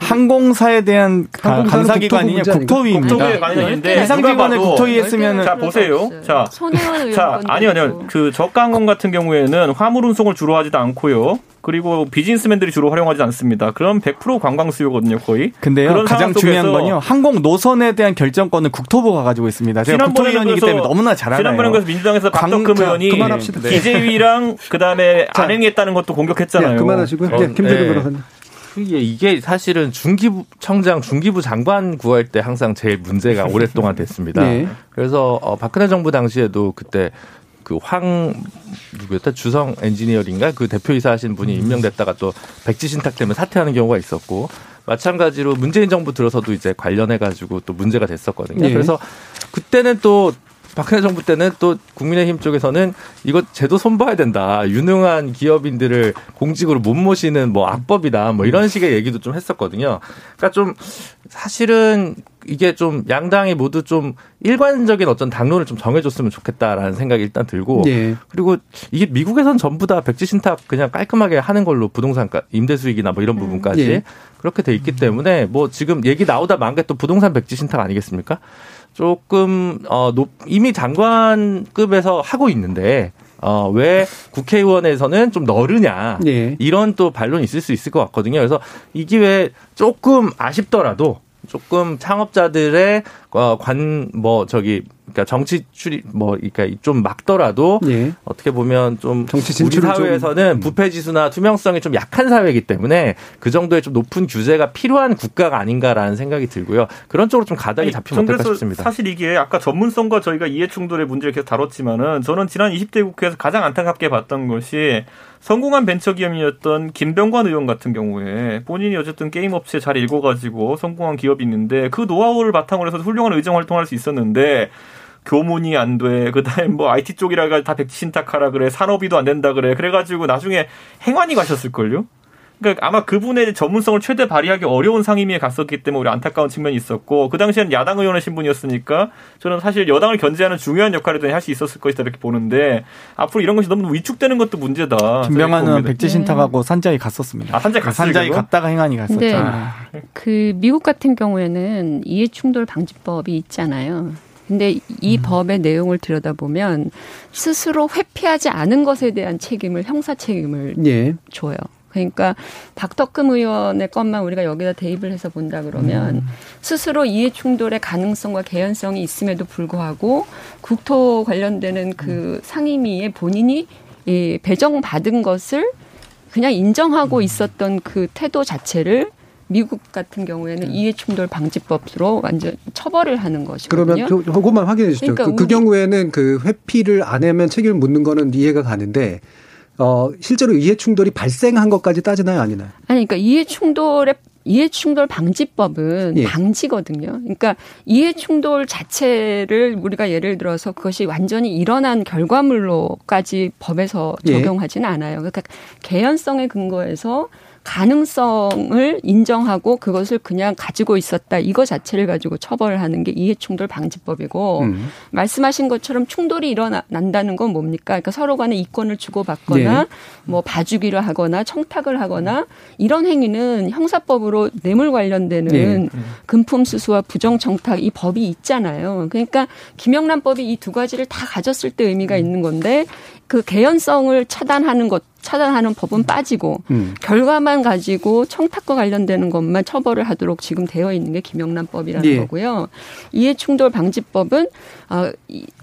항공사에 대한 감사기관이 국토위입니다. 관인데 이상직원을 국토위 했으면 자 보세요. 자 아니요. 그 저가항공 같은 경우에는 화물 운송을 주로 하지도 않고요. 그리고 비즈니스맨들이 주로 활용하지 않습니다. 그럼 100% 관광 수요거든요, 거의. 근데요, 가장 중요한 건요, 항공 노선에 대한 결정권은 국토부가 가지고 있습니다. 제가 국토위원이기 때문에 너무나 잘 알아요. 지난번에 그래서 민주당에서 박덕흠 의원이 기재위랑 그다음에 안행했다는 것도 공격했잖아요. 네, 그만하시고요. 네, 김준우 변호사님. 이게 사실은 청장 중기부 장관 구할 때 항상 제일 문제가 오랫동안 됐습니다. 네. 그래서 박근혜 정부 당시에도 그때 그 누구였다? 주성 엔지니어링가? 그 대표이사 하신 분이 임명됐다가 또 백지 신탁 때문에 사퇴하는 경우가 있었고, 마찬가지로 문재인 정부 들어서도 이제 관련해가지고 또 문제가 됐었거든요. 네. 그래서 그때는 또 박근혜 정부 때는 또 국민의힘 쪽에서는 이거 제도 손봐야 된다. 유능한 기업인들을 공직으로 못 모시는 뭐 악법이다. 뭐 이런 식의 얘기도 좀 했었거든요. 그러니까 좀 사실은 이게 좀 양당이 모두 좀 일관적인 어떤 당론을 좀 정해줬으면 좋겠다라는 생각이 일단 들고 네. 그리고 이게 미국에선 전부 다 백지신탁 그냥 깔끔하게 하는 걸로 부동산 임대수익이나 뭐 이런 부분까지 네. 그렇게 돼 있기 때문에 뭐 지금 얘기 나오다 만 게 또 부동산 백지신탁 아니겠습니까? 조금 이미 장관급에서 하고 있는데 왜 국회의원에서는 좀 너르냐 네. 이런 또 반론이 있을 수 있을 것 같거든요. 그래서 이 기회에 조금 아쉽더라도 조금 창업자들의 그러니까 정치 출입 그러니까 좀 막더라도 예. 어떻게 보면 좀 우리 사회에서는 부패 지수나 투명성이 좀 약한 사회이기 때문에 그 정도의 좀 높은 규제가 필요한 국가가 아닌가라는 생각이 들고요. 그런 쪽으로 좀 가닥이 잡히면 어떨까 싶습니다. 사실 이게 아까 전문성과 저희가 이해 충돌의 문제를 계속 다뤘지만은 저는 지난 20대 국회에서 가장 안타깝게 봤던 것이 성공한 벤처기업이었던 김병관 의원 같은 경우에 본인이 어쨌든 게임업체 잘 읽어가지고 성공한 기업이 있는데 그 노하우를 바탕으로 해서 훌륭한 의정 활동할 수 있었는데 교문이 안 돼. 그다음에 뭐 IT 쪽이라 다 백지신탁하라 그래. 산업위도 안 된다 그래. 그래가지고 나중에 행안위 가셨을걸요? 그러니까 아마 그분의 전문성을 최대 발휘하기 어려운 상임위에 갔었기 때문에 우리 안타까운 측면이 있었고 그 당시에는 야당 의원의 신분이었으니까 저는 사실 여당을 견제하는 중요한 역할을 할 수 있었을 것이다 이렇게 보는데 앞으로 이런 것이 너무 위축되는 것도 문제다. 김병환은 백지신탁하고 네. 산자위 갔었습니다. 아, 산자위 갔다가 행안위 갔었죠. 네. 그 미국 같은 경우에는 이해충돌 방지법이 있잖아요. 근데 이 법의 내용을 들여다보면 스스로 회피하지 않은 것에 대한 책임을 형사 책임을 예. 줘요. 그러니까 박덕흠 의원의 것만 우리가 여기다 대입을 해서 본다 그러면 스스로 이해충돌의 가능성과 개연성이 있음에도 불구하고 국토 관련되는 그 상임위에 본인이 배정받은 것을 그냥 인정하고 있었던 그 태도 자체를 미국 같은 경우에는 이해충돌 방지법으로 완전 처벌을 하는 것이거든요. 그러면 그것만 확인해 주시죠. 그러니까 그 경우에는 그 회피를 안 하면 책임을 묻는 거는 이해가 가는데 실제로 이해충돌이 발생한 것까지 따지나요, 아니나요? 아니, 그러니까 이해충돌 방지법은 예. 방지거든요. 그러니까 이해충돌 자체를 우리가 예를 들어서 그것이 완전히 일어난 결과물로까지 법에서 적용하지는 예. 않아요. 그러니까 개연성의 근거에서 가능성을 인정하고 그것을 그냥 가지고 있었다. 이거 자체를 가지고 처벌하는 게 이해충돌 방지법이고 말씀하신 것처럼 충돌이 일어난다는 건 뭡니까? 그러니까 서로 간에 이권을 주고받거나 네. 뭐 봐주기를 하거나 청탁을 하거나 이런 행위는 형사법으로 뇌물 관련되는 네. 금품 수수와 부정청탁 이 법이 있잖아요. 그러니까 김영란법이 이 두 가지를 다 가졌을 때 의미가 있는 건데 그 개연성을 차단하는 법은 빠지고 결과만 가지고 청탁과 관련되는 것만 처벌을 하도록 지금 되어 있는 게 김영란법이라는 네. 거고요. 이해충돌방지법은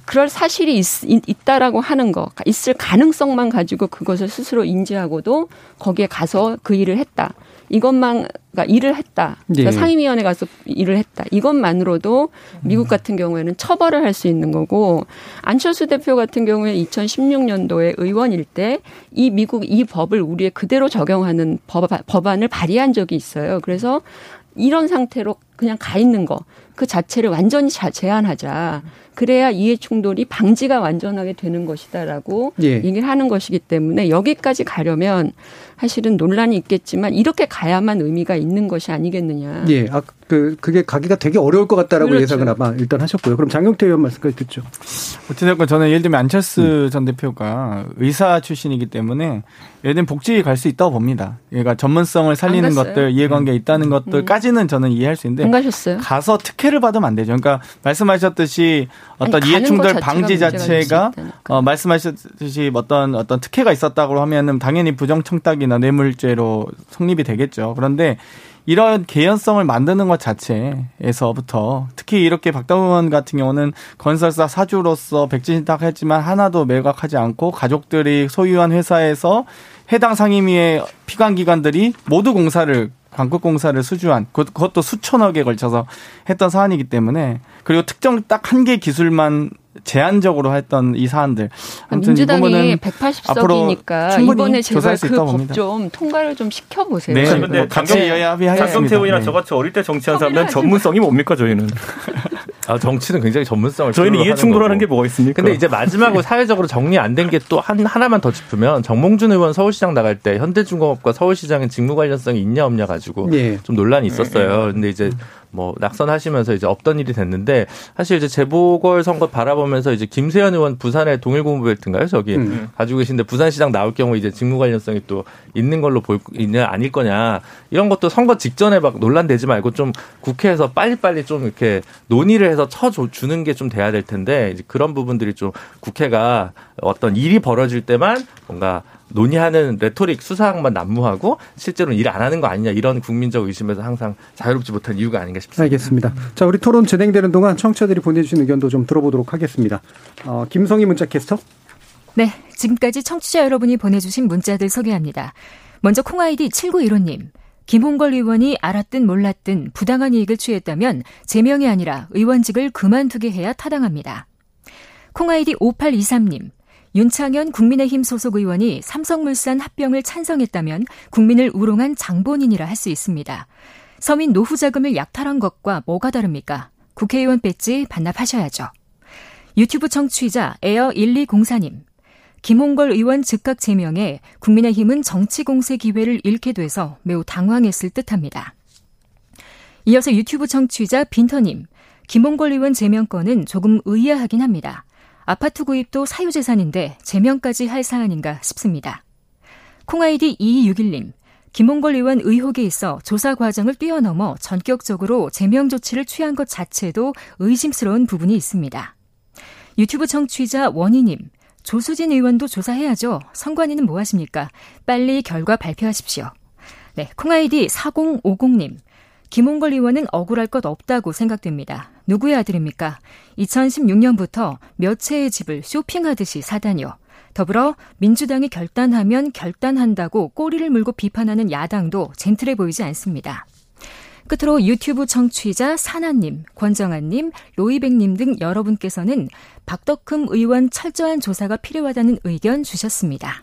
그럴 사실이 있다라고 하는 거, 있을 가능성만 가지고 그것을 스스로 인지하고도 거기에 가서 그 일을 했다. 이것만 그러니까 일을 했다. 그러니까 네. 상임위원회 가서 일을 했다. 이것만으로도 미국 같은 경우에는 처벌을 할 수 있는 거고 안철수 대표 같은 경우에 2016년도에 의원일 때 이 미국 이 법을 우리의 그대로 적용하는 법안을 발의한 적이 있어요. 그래서 이런 상태로 그냥 가 있는 거 그 자체를 완전히 제한하자. 그래야 이해충돌이 방지가 완전하게 되는 것이다라고 예. 얘기를 하는 것이기 때문에 여기까지 가려면 사실은 논란이 있겠지만 이렇게 가야만 의미가 있는 것이 아니겠느냐. 예, 그게 가기가 되게 어려울 것 같다라고 그렇죠. 예상을 아마 일단 하셨고요. 그럼 장경태 의원 말씀까지 듣죠. 어쨌든 저는 예를 들면 안철수 전 대표가 의사 출신이기 때문에 예를 들면 복지 갈 수 있다고 봅니다. 그러니까 전문성을 살리는 것들, 이해관계 있다는 것들까지는 저는 이해할 수 있는데 안 가셨어요? 가서 특혜를 받으면 안 되죠. 그러니까 말씀하셨듯이 어떤 이해충돌 방지 자체가 말씀하셨듯이 어떤 특혜가 있었다고 하면은 당연히 부정청탁이나 뇌물죄로 성립이 되겠죠. 그런데 이런 개연성을 만드는 것 자체에서부터 특히 이렇게 박덕흠 의원 같은 경우는 건설사 사주로서 백지신탁했지만 하나도 매각하지 않고 가족들이 소유한 회사에서 해당 상임위의 피감기관들이 모두 공사를 광급공사를 수주한 그것도 수천억에 걸쳐서 했던 사안이기 때문에 그리고 특정 딱 한 개 기술만 제한적으로 했던 이 사안들. 아무튼 민주당이 180석이니까 이번에 제발 그 법 좀 통과를 좀 시켜보세요. 네. 그런데 장경태 의원이나 저같이 어릴 때 정치한 사람들은 전문성이 뭡니까 저희는. 정치는 굉장히 전문성을 저희는 이해충돌하는 게 뭐가 있습니까? 근데 이제 마지막으로 사회적으로 정리 안 된 게 또 하나만 더 짚으면 정몽준 의원 서울시장 나갈 때 현대중공업과 서울시장의 직무 관련성이 있냐 없냐 가지고 네. 좀 논란이 있었어요. 근데 이제 뭐 낙선하시면서 이제 없던 일이 됐는데 사실 이제 재보궐 선거 바라보면서 이제 김세현 의원 부산의 동일고무벨트인가요? 저기 가지고 계신데 부산시장 나올 경우 이제 직무 관련성이 또 있는 걸로 있냐 아닐 거냐 이런 것도 선거 직전에 막 논란되지 말고 좀 국회에서 빨리빨리 좀 이렇게 논의를 해서 쳐주는 게 좀 돼야 될 텐데 이제 그런 부분들이 좀 국회가 어떤 일이 벌어질 때만 뭔가 논의하는 레토릭 수사항만 난무하고 실제로는 일 안 하는 거 아니냐 이런 국민적 의심에서 항상 자유롭지 못한 이유가 아닌가 싶습니다. 알겠습니다. 자, 우리 토론 진행되는 동안 청취자들이 보내주신 의견도 좀 들어보도록 하겠습니다. 김성희 문자캐스터. 네, 지금까지 청취자 여러분이 보내주신 문자들 소개합니다. 먼저 콩아이디 7915님. 김홍걸 의원이 알았든 몰랐든 부당한 이익을 취했다면 제명이 아니라 의원직을 그만두게 해야 타당합니다. 콩아이디 5823님. 윤창현 국민의힘 소속 의원이 삼성물산 합병을 찬성했다면 국민을 우롱한 장본인이라 할 수 있습니다. 서민 노후 자금을 약탈한 것과 뭐가 다릅니까? 국회의원 배지 반납하셔야죠. 유튜브 청취자 에어1204님. 김홍걸 의원 즉각 제명에 국민의힘은 정치 공세 기회를 잃게 돼서 매우 당황했을 듯합니다. 이어서 유튜브 청취자 빈터님. 김홍걸 의원 제명건은 조금 의아하긴 합니다. 아파트 구입도 사유재산인데 제명까지 할 사안인가 싶습니다. 콩아이디 2261님. 김홍걸 의원 의혹에 있어 조사 과정을 뛰어넘어 전격적으로 제명 조치를 취한 것 자체도 의심스러운 부분이 있습니다. 유튜브 청취자 원희님. 조수진 의원도 조사해야죠. 선관위는 뭐 하십니까? 빨리 결과 발표하십시오. 네, 콩아이디 4050님. 김홍걸 의원은 억울할 것 없다고 생각됩니다. 누구의 아들입니까? 2016년부터 몇 채의 집을 쇼핑하듯이 사다녀. 더불어 민주당이 결단하면 결단한다고 꼬리를 물고 비판하는 야당도 젠틀해 보이지 않습니다. 끝으로 유튜브 청취자 사나님, 권정아님, 로이백님 등 여러분께서는 박덕흠 의원 철저한 조사가 필요하다는 의견 주셨습니다.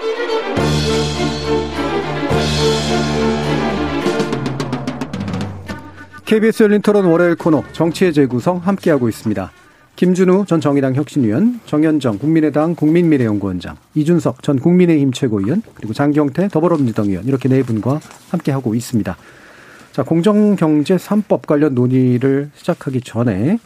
KBS 열린 토론 월요일 코너 정치의 재구성 함께하고 있습니다. 김준우 전 정의당 혁신위원, 정현정 국민의당 국민미래연구원장, 이준석 전 국민의힘 최고위원, 그리고 장경태 더불어민주당 의원 이렇게 네 분과 함께하고 있습니다. 자, 공정경제 3법 관련 논의를 시작하기 전에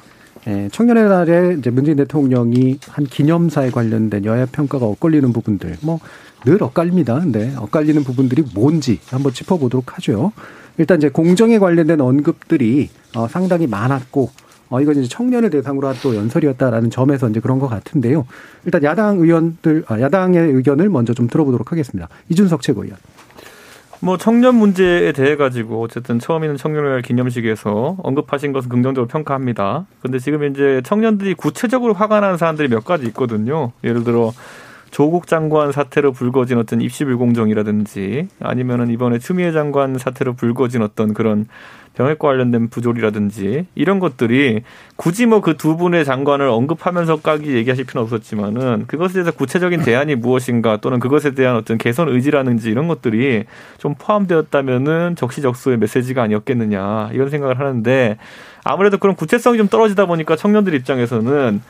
청년의 날에 이제 문재인 대통령이 한 기념사에 관련된 여야 평가가 엇갈리는 부분들, 뭐 늘 엇갈립니다. 근데 엇갈리는 부분들이 뭔지 한번 짚어보도록 하죠. 일단 이제 공정에 관련된 언급들이 상당히 많았고, 이건 이제 청년을 대상으로 한 또 연설이었다라는 점에서 이제 그런 것 같은데요. 일단 야당의 의견을 먼저 좀 들어보도록 하겠습니다. 이준석 최고위원. 뭐 청년 문제에 대해 가지고 어쨌든 처음에는 청년의 날 기념식에서 언급하신 것은 긍정적으로 평가합니다. 그런데 지금 이제 청년들이 구체적으로 화가 나는 사람들이 몇 가지 있거든요. 예를 들어 조국 장관 사태로 불거진 어떤 입시 불공정이라든지 아니면은 이번에 추미애 장관 사태로 불거진 어떤 그런 병역과 관련된 부조리라든지 이런 것들이 굳이 뭐 그 두 분의 장관을 언급하면서까지 얘기하실 필요는 없었지만은 그것에 대해서 구체적인 대안이 무엇인가 또는 그것에 대한 어떤 개선 의지라는지 이런 것들이 좀 포함되었다면은 적시적소의 메시지가 아니었겠느냐 이런 생각을 하는데 아무래도 그런 구체성이 좀 떨어지다 보니까 청년들 입장에서는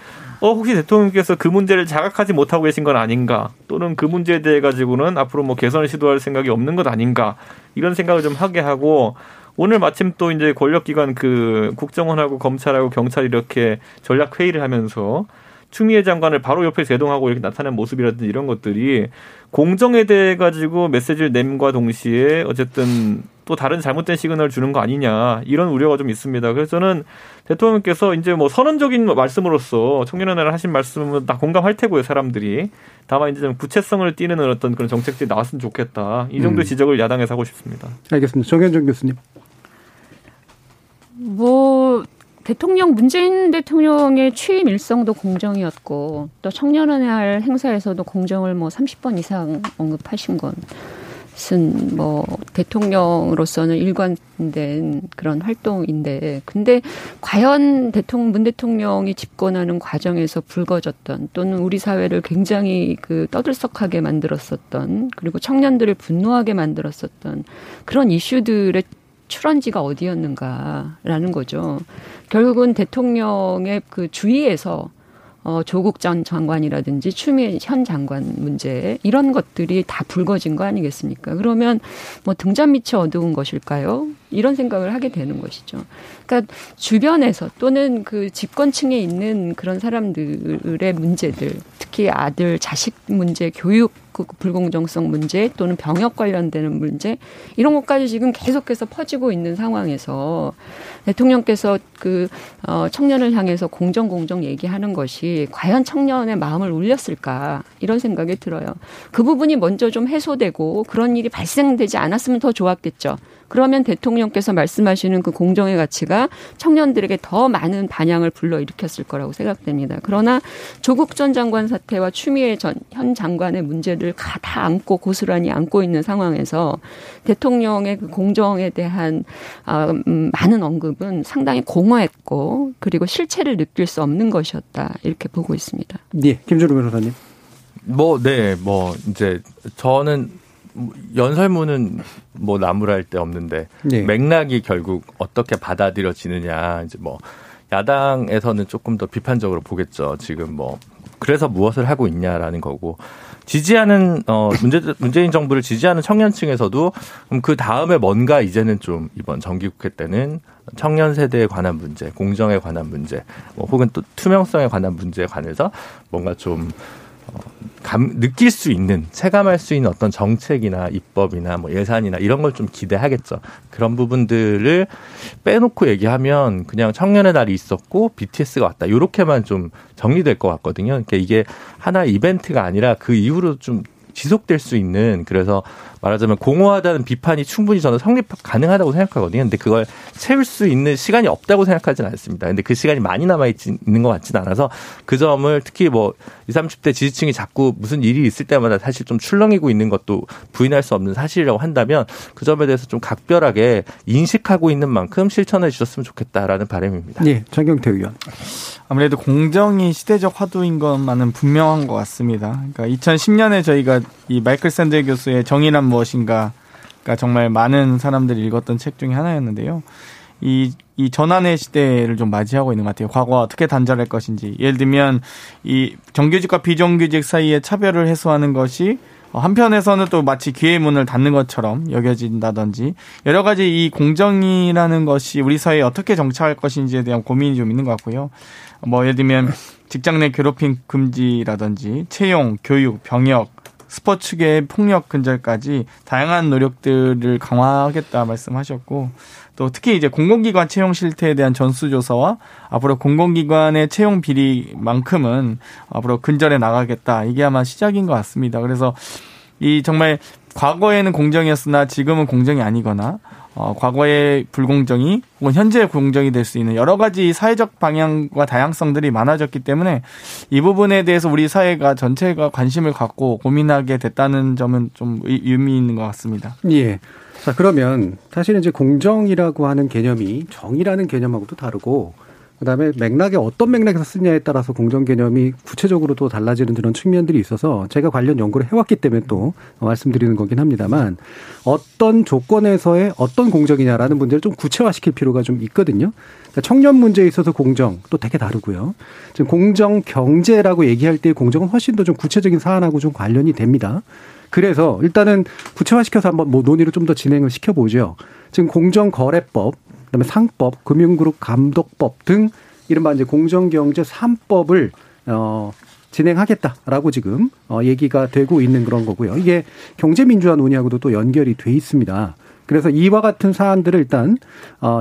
혹시 대통령께서 그 문제를 자각하지 못하고 계신 건 아닌가 또는 그 문제에 대해 가지고는 앞으로 뭐 개선을 시도할 생각이 없는 것 아닌가 이런 생각을 좀 하게 하고 오늘 마침 또 이제 권력기관 그 국정원하고 검찰하고 경찰 이렇게 전략회의를 하면서 추미애 장관을 바로 옆에 제동하고 이렇게 나타낸 모습이라든지 이런 것들이 공정에 대해 가지고 메시지를 냄과 동시에 어쨌든 또 다른 잘못된 시그널 주는 거 아니냐 이런 우려가 좀 있습니다. 그래서 저는 대통령께서 이제 뭐 선언적인 말씀으로서 청년의 날 하신 말씀은 다 공감할 테고요, 사람들이. 다만 이제 좀 구체성을 띠는 어떤 그런 정책들이 나왔으면 좋겠다. 이 정도 지적을 야당에서 하고 싶습니다. 알겠습니다. 정현정 교수님. 뭐 대통령 문재인 대통령의 취임 일성도 공정이었고 또 청년의 날 행사에서도 공정을 뭐 30번 이상 언급하신 것은 뭐 대통령으로서는 일관된 그런 활동인데, 근데 과연 문 대통령이 집권하는 과정에서 불거졌던 또는 우리 사회를 굉장히 그 떠들썩하게 만들었었던 그리고 청년들을 분노하게 만들었었던 그런 이슈들의 출원지가 어디였는가라는 거죠. 결국은 대통령의 그 주위에서 조국 전 장관이라든지 추미애 현 장관 문제 이런 것들이 다 불거진 거 아니겠습니까? 그러면 뭐 등잔밑이 어두운 것일까요? 이런 생각을 하게 되는 것이죠. 그러니까 주변에서 또는 그 집권층에 있는 그런 사람들의 문제들, 특히 아들, 자식 문제, 교육 불공정성 문제 또는 병역 관련되는 문제 이런 것까지 지금 계속해서 퍼지고 있는 상황에서 대통령께서 그 청년을 향해서 공정 얘기하는 것이 과연 청년의 마음을 울렸을까 이런 생각이 들어요. 그 부분이 먼저 좀 해소되고 그런 일이 발생되지 않았으면 더 좋았겠죠. 그러면 대통령께서 말씀하시는 그 공정의 가치가 청년들에게 더 많은 반향을 불러일으켰을 거라고 생각됩니다. 그러나 조국 전 장관 사태와 추미애 현 장관의 문제를 다 안고 고스란히 안고 있는 상황에서 대통령의 그 공정에 대한 많은 언급은 상당히 공허했고 그리고 실체를 느낄 수 없는 것이었다 이렇게 보고 있습니다. 네, 김준우 변호사님. 이제 저는 연설문은 뭐 나무랄 데 없는데 네. 맥락이 결국 어떻게 받아들여지느냐 이제 뭐 야당에서는 조금 더 비판적으로 보겠죠. 지금 뭐 그래서 무엇을 하고 있냐라는 거고 지지하는 문재인 정부를 지지하는 청년층에서도 그럼 그 다음에 뭔가 이제는 좀 이번 정기국회 때는 청년 세대에 관한 문제, 공정에 관한 문제, 뭐 혹은 또 투명성에 관한 문제에 관해서 뭔가 좀 느낄 수 있는, 체감할 수 있는 어떤 정책이나 입법이나 뭐 예산이나 이런 걸 좀 기대하겠죠. 그런 부분들을 빼놓고 얘기하면 그냥 청년의 날이 있었고 BTS가 왔다. 이렇게만 좀 정리될 것 같거든요. 그러니까 이게 하나의 이벤트가 아니라 그 이후로 좀 지속될 수 있는, 그래서 말하자면 공허하다는 비판이 충분히 저는 성립 가능하다고 생각하거든요. 근데 그걸 채울 수 있는 시간이 없다고 생각하진 않습니다. 근데 그 시간이 많이 남아있는 것 같진 않아서 그 점을 특히 뭐 20, 30대 지지층이 자꾸 무슨 일이 있을 때마다 사실 좀 출렁이고 있는 것도 부인할 수 없는 사실이라고 한다면 그 점에 대해서 좀 각별하게 인식하고 있는 만큼 실천해 주셨으면 좋겠다라는 바람입니다. 네, 장경태 의원. 아무래도 공정이 시대적 화두인 것만은 분명한 것 같습니다. 그러니까 2010년에 저희가 이 마이클 샌들 교수의 정의란 무엇인가가 정말 많은 사람들이 읽었던 책 중에 하나였는데요. 이 전환의 시대를 좀 맞이하고 있는 것 같아요. 과거와 어떻게 단절할 것인지. 예를 들면 이 정규직과 비정규직 사이의 차별을 해소하는 것이 한편에서는 또 마치 기회의 문을 닫는 것처럼 여겨진다든지 여러 가지 이 공정이라는 것이 우리 사회에 어떻게 정착할 것인지에 대한 고민이 좀 있는 것 같고요. 뭐 예를 들면 직장 내 괴롭힘 금지라든지 채용, 교육, 병역, 스포츠계의 폭력 근절까지 다양한 노력들을 강화하겠다 말씀하셨고 또 특히 이제 공공기관 채용 실태에 대한 전수조사와 앞으로 공공기관의 채용 비리만큼은 앞으로 근절해 나가겠다. 이게 아마 시작인 것 같습니다. 그래서 이 정말 과거에는 공정이었으나 지금은 공정이 아니거나 과거의 불공정이 혹은 현재의 공정이 될 수 있는 여러 가지 사회적 방향과 다양성들이 많아졌기 때문에 이 부분에 대해서 우리 사회가 전체가 관심을 갖고 고민하게 됐다는 점은 좀 의미 있는 것 같습니다. 예. 자, 그러면 사실은 이제 공정이라고 하는 개념이 정의라는 개념하고도 다르고 그다음에 맥락에 어떤 맥락에서 쓰냐에 따라서 공정 개념이 구체적으로 또 달라지는 그런 측면들이 있어서 제가 관련 연구를 해왔기 때문에 또 말씀드리는 거긴 합니다만 어떤 조건에서의 어떤 공정이냐라는 문제를 좀 구체화시킬 필요가 좀 있거든요. 그러니까 청년 문제에 있어서 공정 또 되게 다르고요. 지금 공정 경제라고 얘기할 때 공정은 훨씬 더 좀 구체적인 사안하고 좀 관련이 됩니다. 그래서 일단은 구체화시켜서 한번 뭐 논의를 좀 더 진행을 시켜보죠. 지금 공정거래법, 그다음에 상법, 금융그룹 감독법 등 이른바 이제 공정경제 3법을 진행하겠다라고 지금 얘기가 되고 있는 그런 거고요. 이게 경제민주화 논의하고도 또 연결이 돼 있습니다. 그래서 이와 같은 사안들을 일단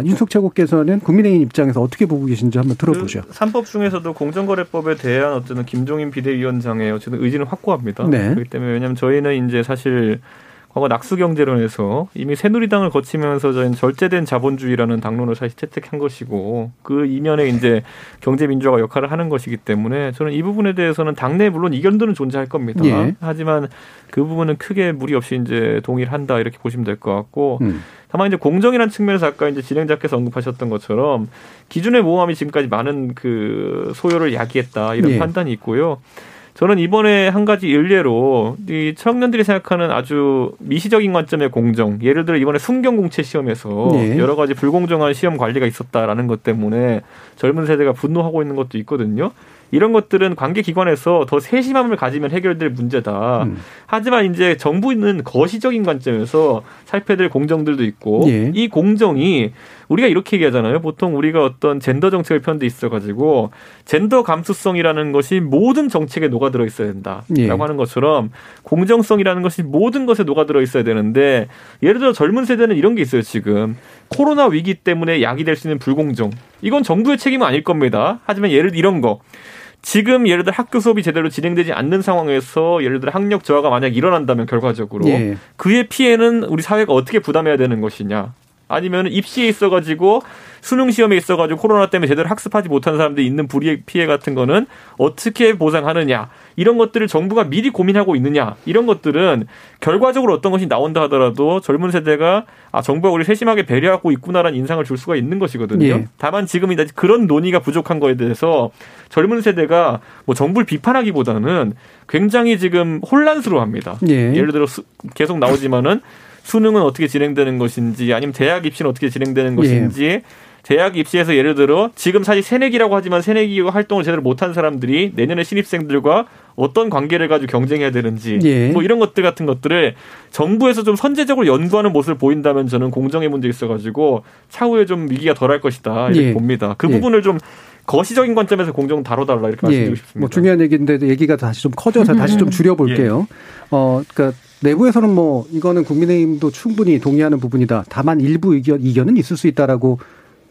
이준석 최고께서는 국민의힘 입장에서 어떻게 보고 계신지 한번 들어보죠. 3법 중에서도 공정거래법에 대한 어쨌든 김종인 비대위원장의 어쨌든 의지는 확고합니다. 네. 그렇기 때문에 왜냐하면 저희는 이제 사실 과거 낙수경제론에서 이미 새누리당을 거치면서 저희는 절제된 자본주의라는 당론을 사실 채택한 것이고 그 이면에 이제 경제민주화가 역할을 하는 것이기 때문에 저는 이 부분에 대해서는 당내에 물론 이견들은 존재할 겁니다. 예. 하지만 그 부분은 크게 무리 없이 이제 동의를 한다 이렇게 보시면 될 것 같고 다만 이제 공정이라는 측면에서 아까 이제 진행자께서 언급하셨던 것처럼 기준의 모호함이 지금까지 많은 그 소요를 야기했다 이런 예. 판단이 있고요. 저는 이번에 한 가지 일례로 이 청년들이 생각하는 아주 미시적인 관점의 공정, 예를 들어 이번에 순경공채 시험에서 네. 여러 가지 불공정한 시험 관리가 있었다라는 것 때문에 젊은 세대가 분노하고 있는 것도 있거든요. 이런 것들은 관계기관에서 더 세심함을 가지면 해결될 문제다. 하지만 이제 정부는 거시적인 관점에서 살펴야 될 공정들도 있고 예. 이 공정이 우리가 이렇게 얘기하잖아요. 보통 우리가 어떤 젠더 정책을 편 데 있어가지고 젠더 감수성이라는 것이 모든 정책에 녹아들어 있어야 된다라고 예. 하는 것처럼 공정성이라는 것이 모든 것에 녹아들어 있어야 되는데 예를 들어 젊은 세대는 이런 게 있어요. 지금 코로나 위기 때문에 야기될 수 있는 불공정. 이건 정부의 책임은 아닐 겁니다. 하지만 이런 거. 지금 예를 들어 학교 수업이 제대로 진행되지 않는 상황에서 예를 들어 학력 저하가 만약 일어난다면 결과적으로 예. 그의 피해는 우리 사회가 어떻게 부담해야 되는 것이냐. 아니면 입시에 있어가지고 수능 시험에 있어가지고 코로나 때문에 제대로 학습하지 못한 사람들이 있는 불이익 피해 같은 거는 어떻게 보상하느냐. 이런 것들을 정부가 미리 고민하고 있느냐. 이런 것들은 결과적으로 어떤 것이 나온다 하더라도 젊은 세대가 아, 정부가 우리 세심하게 배려하고 있구나라는 인상을 줄 수가 있는 것이거든요. 예. 다만 지금 그런 논의가 부족한 거에 대해서 젊은 세대가 뭐 정부를 비판하기보다는 굉장히 지금 혼란스러워합니다. 예. 예를 들어 계속 나오지만은 수능은 어떻게 진행되는 것인지 아니면 대학 입시는 어떻게 진행되는 것인지 예. 대학 입시에서 예를 들어 지금 사실 새내기라고 하지만 새내기 활동을 제대로 못한 사람들이 내년에 신입생들과 어떤 관계를 가지고 경쟁해야 되는지 예. 뭐 이런 것들 같은 것들을 정부에서 좀 선제적으로 연구하는 모습을 보인다면 저는 공정의 문제에 있어가지고 차후에 좀 위기가 덜할 것이다 이렇게 예. 봅니다. 그 예. 부분을 좀 거시적인 관점에서 공정 다뤄달라 이렇게 말씀드리고 예. 싶습니다. 뭐 중요한 얘기인데 얘기가 다시 좀 커져서 다시 좀 줄여볼게요. 예. 그러니까 내부에서는 뭐 이거는 국민의힘도 충분히 동의하는 부분이다. 다만 일부 이견은 있을 수 있다라고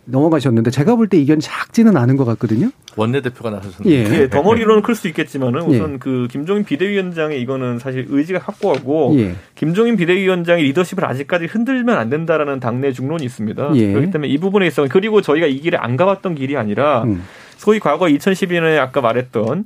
넘어가셨는데 제가 볼 때 이견이 작지는 않은 것 같거든요. 원내대표가 나서서 예. 예, 덩어리로는 클 수 있겠지만은 우선 예. 그 김종인 비대위원장의 이거는 사실 의지가 확고하고 예. 김종인 비대위원장의 리더십을 아직까지 흔들면 안 된다라는 당내 중론이 있습니다. 예. 그렇기 때문에 이 부분에 있어서 그리고 저희가 이 길을 안 가봤던 길이 아니라 소위 과거 2012년에 아까 말했던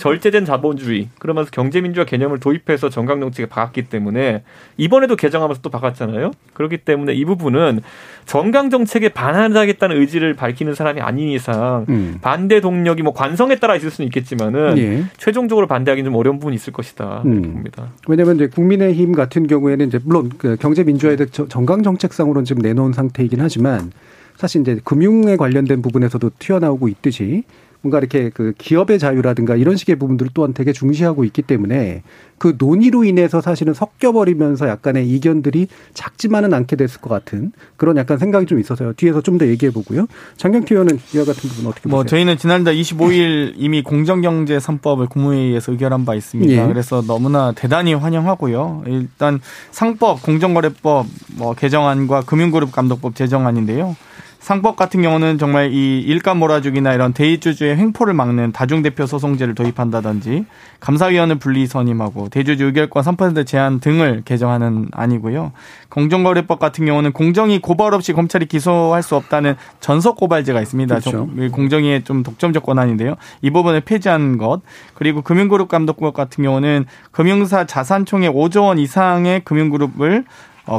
절제된 자본주의 그러면서 경제민주화 개념을 도입해서 정강정책에 박았기 때문에 이번에도 개정하면서 또 박았잖아요. 그렇기 때문에 이 부분은 정강정책에 반하겠다는 의지를 밝히는 사람이 아닌 이상 반대 동력이 뭐 관성에 따라 있을 수는 있겠지만은 예. 최종적으로 반대하기는 좀 어려운 부분이 있을 것이다 이렇게 봅니다. 왜냐하면 이제 국민의힘 같은 경우에는 이제 물론 그 경제민주화에 대해 정강정책상으로는 지금 내놓은 상태이긴 하지만. 사실 이제 금융에 관련된 부분에서도 튀어나오고 있듯이 뭔가 이렇게 그 기업의 자유라든가 이런 식의 부분들 또한 되게 중시하고 있기 때문에 그 논의로 인해서 사실은 섞여버리면서 약간의 이견들이 작지만은 않게 됐을 것 같은 그런 약간 생각이 좀 있어서요. 뒤에서 좀 더 얘기해 보고요. 장경태 의원은 이와 같은 부분 어떻게 보세요? 저희는 지난달 25일 이미 공정경제 3법을 국무회의에서 의결한 바 있습니다. 예. 그래서 너무나 대단히 환영하고요. 일단 상법, 공정거래법 뭐 개정안과 금융그룹감독법 제정안인데요. 상법 같은 경우는 정말 이 일감 몰아주기나 이런 대주주의 횡포를 막는 다중대표 소송제를 도입한다든지 감사위원을 분리 선임하고 대주주 의결권 3% 제한 등을 개정하는 안이고요. 공정거래법 같은 경우는 공정이 고발 없이 검찰이 기소할 수 없다는 전속고발제가 있습니다. 그렇죠. 공정위의 좀 독점적 권한인데요. 이 부분을 폐지한 것. 그리고 금융그룹감독법 같은 경우는 금융사 자산총액 5조 원 이상의 금융그룹을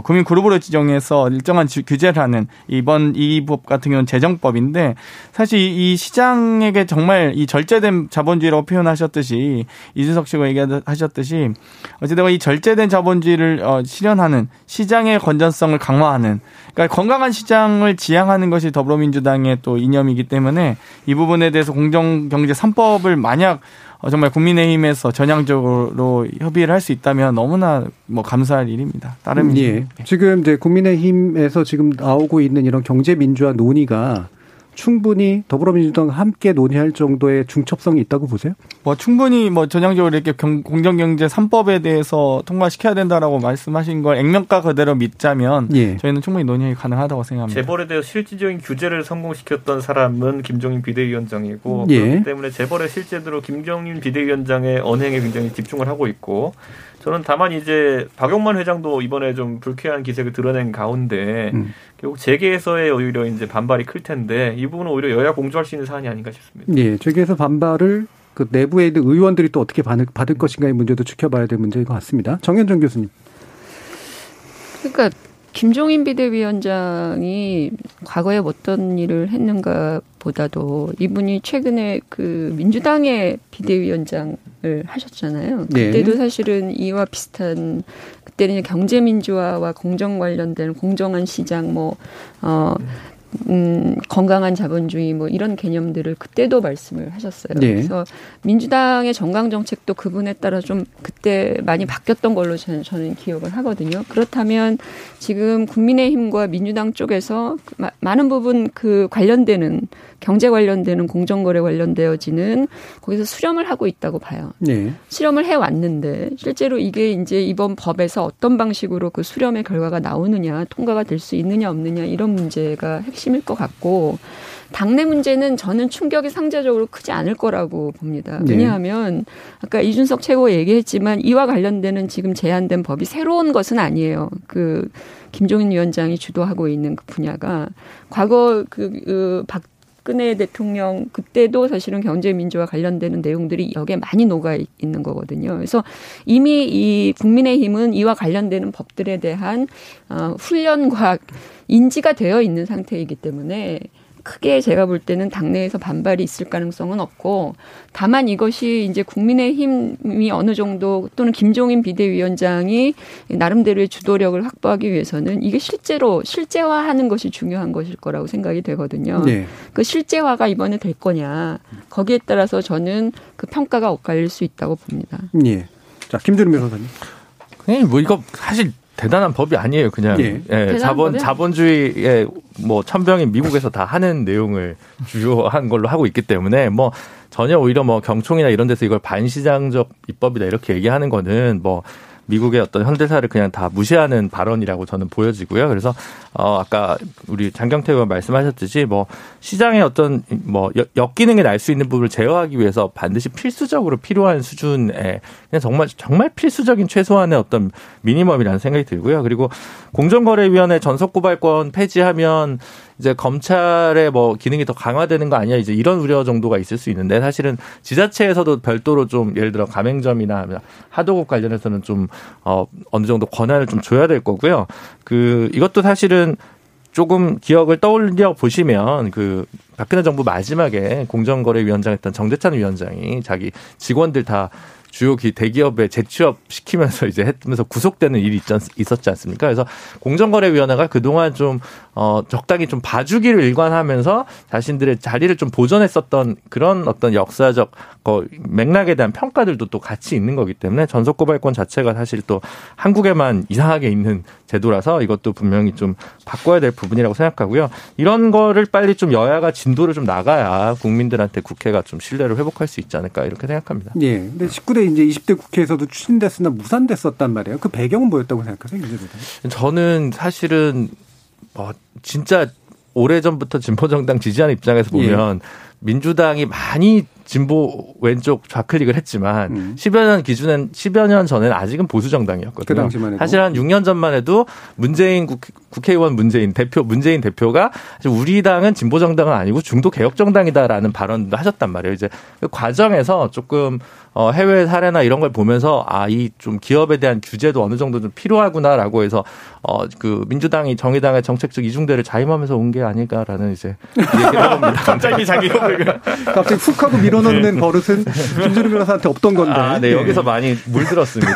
금융그룹으로 지정해서 일정한 규제를 하는 이번 이 법 같은 경우는 재정법인데 사실 이 시장에게 정말 이 절제된 자본주의라고 표현하셨듯이 이준석 씨가 얘기하셨듯이 어쨌든 이 절제된 자본주의를 실현하는 시장의 건전성을 강화하는 그러니까 건강한 시장을 지향하는 것이 더불어민주당의 또 이념이기 때문에 이 부분에 대해서 공정경제 3법을 만약 정말 국민의힘에서 전향적으로 협의를 할 수 있다면 너무나 뭐 감사할 일입니다. 따름이 예. 지금 이제 국민의힘에서 지금 나오고 있는 이런 경제민주화 논의가 충분히 더불어민주당과 함께 논의할 정도의 중첩성이 있다고 보세요? 충분히 전향적으로 이렇게 공정경제 3법에 대해서 통과시켜야 된다라고 말씀하신 걸 액면가 그대로 믿자면 예. 저희는 충분히 논의가 가능하다고 생각합니다. 재벌에 대해 실질적인 규제를 성공시켰던 사람은 김종인 비대위원장이고 예. 그렇기 때문에 재벌의 실제대로 김종인 비대위원장의 언행에 굉장히 집중을 하고 있고 저는 다만 이제 박용만 회장도 이번에 좀 불쾌한 기색을 드러낸 가운데 결국 재계에서의 오히려 이제 반발이 클 텐데 이 부분은 오히려 여야 공조할 수 있는 사안이 아닌가 싶습니다. 예, 재계에서 반발을 그 내부에 있는 의원들이 또 어떻게 받을 것인가의 문제도 지켜봐야 될 문제인 것 같습니다. 정현정 교수님. 그러니까 김종인 비대위원장이 과거에 어떤 일을 했는가 보다도 이분이 최근에 그 민주당의 비대위원장을 하셨잖아요. 그때도 네. 사실은 이와 비슷한 그때는 경제민주화와 공정 관련된 공정한 시장 건강한 자본주의 이런 개념들을 그때도 말씀을 하셨어요. 네. 그래서 민주당의 정강 정책도 그분에 따라 좀 그때 많이 바뀌었던 걸로 저는 기억을 하거든요. 그렇다면 지금 국민의힘과 민주당 쪽에서 많은 부분 그 관련되는 경제 관련되는 공정거래 관련되어지는 거기서 수렴을 하고 있다고 봐요. 네. 수렴을 해왔는데 실제로 이게 이제 이번 법에서 어떤 방식으로 그 수렴의 결과가 나오느냐 통과가 될 수 있느냐 없느냐 이런 문제가 핵심일 것 같고 당내 문제는 저는 충격이 상대적으로 크지 않을 거라고 봅니다. 왜냐하면 아까 이준석 최고 얘기했지만 이와 관련되는 지금 제안된 법이 새로운 것은 아니에요. 그 김종인 위원장이 주도하고 있는 그 분야가 과거 그 박근혜 대통령 그때도 사실은 경제민주화 관련되는 내용들이 여기에 많이 녹아 있는 거거든요. 그래서 이미 이 국민의힘은 이와 관련되는 법들에 대한 훈련과 인지가 되어 있는 상태이기 때문에 크게 제가 볼 때는 당내에서 반발이 있을 가능성은 없고 다만 이것이 이제 국민의힘이 어느 정도 또는 김종인 비대위원장이 나름대로의 주도력을 확보하기 위해서는 이게 실제로 실제화하는 것이 중요한 것일 거라고 생각이 되거든요. 네. 그 실제화가 이번에 될 거냐 거기에 따라서 저는 그 평가가 엇갈릴 수 있다고 봅니다. 네. 자 김준우 변호사님. 이거 사실. 대단한 법이 아니에요, 그냥. 예, 자본주의의 천병인 미국에서 다 하는 내용을 주요한 걸로 하고 있기 때문에 전혀 오히려 경총이나 이런 데서 이걸 반시장적 입법이다 이렇게 얘기하는 거는 미국의 어떤 현대사를 그냥 다 무시하는 발언이라고 저는 보여지고요. 그래서 아까 우리 장경태 의원 말씀하셨듯이 시장의 어떤 역기능이 날 수 있는 부분을 제어하기 위해서 반드시 필수적으로 필요한 수준의 그냥 정말 필수적인 최소한의 어떤 미니멈이라는 생각이 들고요. 그리고 공정거래위원회 전속고발권 폐지하면 이제 검찰의 기능이 더 강화되는 거 아니야? 이제 이런 우려 정도가 있을 수 있는데 사실은 지자체에서도 별도로 좀 예를 들어 가맹점이나 하도급 관련해서는 좀 어느 정도 권한을 좀 줘야 될 거고요. 이것도 사실은 조금 기억을 떠올려 보시면 박근혜 정부 마지막에 공정거래위원장했던 정재찬 위원장이 자기 직원들 다 주요 대기업에 재취업 시키면서 이제 하면서 구속되는 일이 있었지 않습니까? 그래서 공정거래위원회가 그동안 좀 적당히 좀 봐주기를 일관하면서 자신들의 자리를 좀 보존했었던 그런 어떤 역사적 맥락에 대한 평가들도 또 같이 있는 거기 때문에 전속고발권 자체가 사실 또 한국에만 이상하게 있는 제도라서 이것도 분명히 좀 바꿔야 될 부분이라고 생각하고요. 이런 거를 빨리 좀 여야가 진도를 좀 나가야 국민들한테 국회가 좀 신뢰를 회복할 수 있지 않을까 이렇게 생각합니다. 예. 근데 19대 이제 20대 국회에서도 추진됐으나 무산됐었단 말이에요. 그 배경은 뭐였다고 생각하세요? 저는 사실은 진짜 오래전부터 진보정당 지지하는 입장에서 보면 예. 민주당이 많이 진보 왼쪽 좌클릭을 했지만 10여 년 전에는 아직은 보수 정당이었거든요. 그 당시만 해도. 사실 한 6년 전만 해도 문재인 국회의원 문재인 대표가 우리 당은 진보 정당은 아니고 중도 개혁 정당이다라는 발언도 하셨단 말이에요. 이제 그 과정에서 조금 해외 사례나 이런 걸 보면서 이 좀 기업에 대한 규제도 어느 정도 좀 필요하구나라고 해서 그 민주당이 정의당의 정책적 이중대를 자임하면서 온 게 아닐까라는 이제 얘기를 합니다. 갑자기 훅 하고 밀어 변호된 버릇은 김준우 변호사한테 없던 건데. 아, 네. 여기서 많이 물들었습니다.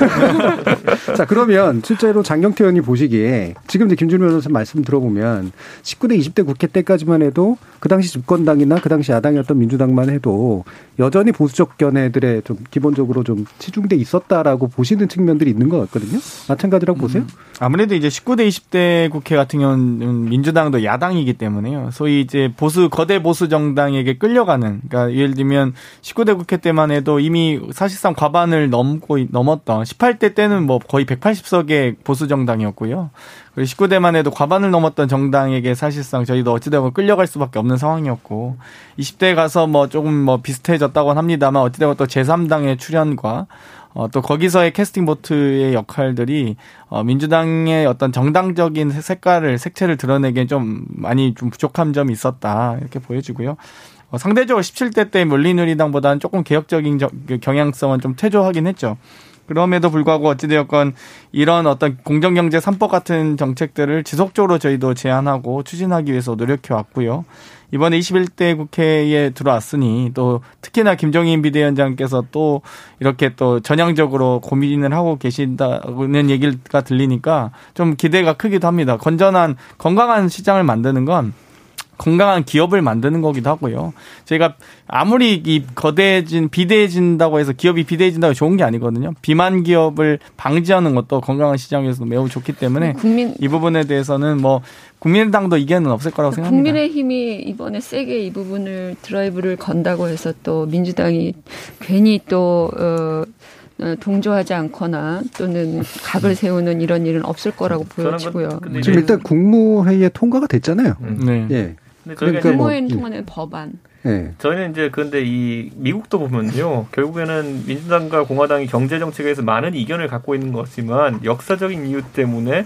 자, 그러면 실제로 장경태 의원이 보시기에 지금 이제 김준우 변호사 말씀 들어보면 19대 20대 국회 때까지만 해도 그 당시 집권당이나 그 당시 야당이었던 민주당만 해도 여전히 보수적 견해들에 좀 기본적으로 좀 치중돼 있었다라고 보시는 측면들이 있는 것 같거든요. 마찬가지라고 보세요? 아무래도 이제 19대 20대 국회 같은 경우는 민주당도 야당이기 때문에요. 소위 이제 보수 거대 보수 정당에게 끌려가는, 그러니까 예를 들면 19대 국회 때만 해도 이미 사실상 과반을 넘었던 18대 때는 뭐 거의 180석의 보수 정당이었고요. 그리고 19대만 해도 과반을 넘었던 정당에게 사실상 저희도 어찌되고 끌려갈 수밖에 없는 상황이었고, 20대에 가서 뭐 조금 뭐 비슷해졌다고는 합니다만 어찌되고 또 제3당의 출현과 또 거기서의 캐스팅 보트의 역할들이 민주당의 어떤 정당적인 색깔을 색채를 드러내기엔 좀 많이 좀 부족한 점이 있었다 이렇게 보여지고요. 상대적으로 17대 때 열린우리당보다는 조금 개혁적인 경향성은 좀 퇴조하긴 했죠. 그럼에도 불구하고 어찌되었건 이런 어떤 공정경제 3법 같은 정책들을 지속적으로 저희도 제안하고 추진하기 위해서 노력해왔고요. 이번에 21대 국회에 들어왔으니 또 특히나 김종인 비대위원장께서 또 이렇게 또 전향적으로 고민을 하고 계신다는 얘기가 들리니까 좀 기대가 크기도 합니다. 건전한 건강한 시장을 만드는 건 건강한 기업을 만드는 거기도 하고요. 저희가 아무리 이 비대해진다고 해서 기업이 비대해진다고 좋은 게 아니거든요. 비만 기업을 방지하는 것도 건강한 시장에서 매우 좋기 때문에 이 부분에 대해서는 뭐 국민의당도 이견은 없을 거라고 생각합니다. 국민의힘이 이번에 세게 이 부분을 드라이브를 건다고 해서 또 민주당이 괜히 또 동조하지 않거나 또는 각을 세우는 이런 일은 없을 거라고 보여지고요. 지금 일단 국무회의에 통과가 됐잖아요. 네. 예. 근데 저희가 국무회의 통과는 법안. 네. 저희는 이제 그런데 이 미국도 보면요, 결국에는 민주당과 공화당이 경제 정책에서 많은 이견을 갖고 있는 것 같지만 역사적인 이유 때문에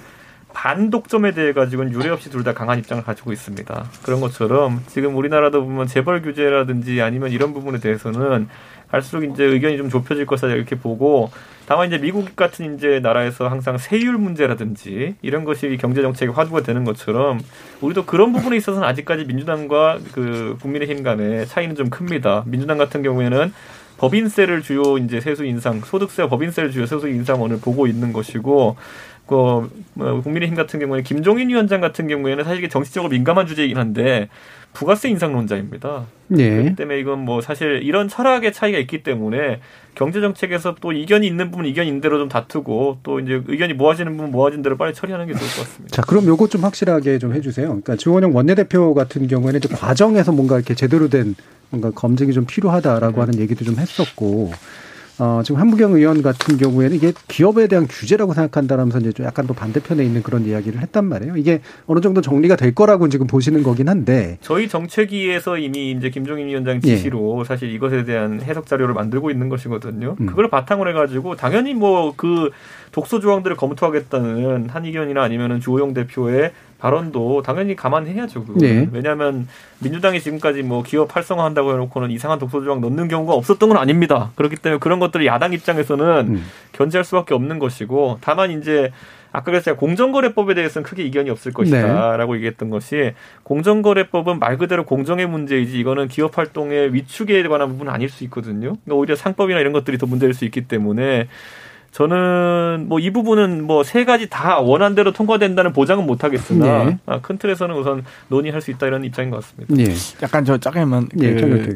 반독점에 대해 가지고는 유례 없이 둘 다 강한 입장을 가지고 있습니다. 그런 것처럼 지금 우리나라도 보면 재벌 규제라든지 아니면 이런 부분에 대해서는 갈수록 이제 의견이 좀 좁혀질 것이다 이렇게 보고, 다만 이제 미국 같은 이제 나라에서 항상 세율 문제라든지 이런 것이 경제 정책의 화두가 되는 것처럼 우리도 그런 부분에 있어서는 아직까지 민주당과 그 국민의힘 간의 차이는 좀 큽니다. 민주당 같은 경우에는 법인세를 주요 이제 세수 인상, 소득세와 법인세를 주요 세수 인상원을 보고 있는 것이고, 국민의힘 같은 경우에는 김종인 위원장 같은 경우에는 사실 이게 정치적으로 민감한 주제이긴 한데 부가세 인상론자입니다. 네. 그렇기 때문에 이건 뭐 사실 이런 철학의 차이가 있기 때문에 경제 정책에서 또 이견이 있는 부분 이견 있는 대로 좀 다투고 또 이제 의견이 모아지는 부분 모아진 대로 빨리 처리하는 게 좋을 것 같습니다. 자, 그럼 요거 좀 확실하게 좀 해주세요. 그러니까 주호영 원내대표 같은 경우에는 이제 과정에서 뭔가 이렇게 제대로 된 뭔가 검증이 좀 필요하다라고 하는 얘기도 좀 했었고. 지금 한무경 의원 같은 경우에는 이게 기업에 대한 규제라고 생각한다라면서 이제 좀 약간 또 반대편에 있는 그런 이야기를 했단 말이에요. 이게 어느 정도 정리가 될 거라고 지금 보시는 거긴 한데. 저희 정책위에서 이미 이제 김종인 위원장 지시로 예. 사실 이것에 대한 해석 자료를 만들고 있는 것이거든요. 그걸 바탕으로 해가지고 당연히 뭐 그 독소 조항들을 검토하겠다는 한 의견이나 아니면은 주호영 대표의 발언도 당연히 감안해야죠. 네. 왜냐하면 민주당이 지금까지 뭐 기업 활성화한다고 해놓고는 이상한 독소조항 넣는 경우가 없었던 건 아닙니다. 그렇기 때문에 그런 것들을 야당 입장에서는 견제할 수밖에 없는 것이고, 다만 이제 아까 그랬어요. 공정거래법에 대해서는 크게 이견이 없을 것이다라고 네. 얘기했던 것이, 공정거래법은 말 그대로 공정의 문제이지 이거는 기업 활동의 위축에 관한 부분은 아닐 수 있거든요. 그러니까 오히려 상법이나 이런 것들이 더 문제일 수 있기 때문에 저는 뭐 이 부분은 뭐 세 가지 다 원한대로 통과된다는 보장은 못 하겠으나 네. 큰 틀에서는 우선 논의할 수 있다 이런 입장인 것 같습니다. 네. 약간 저 짧게만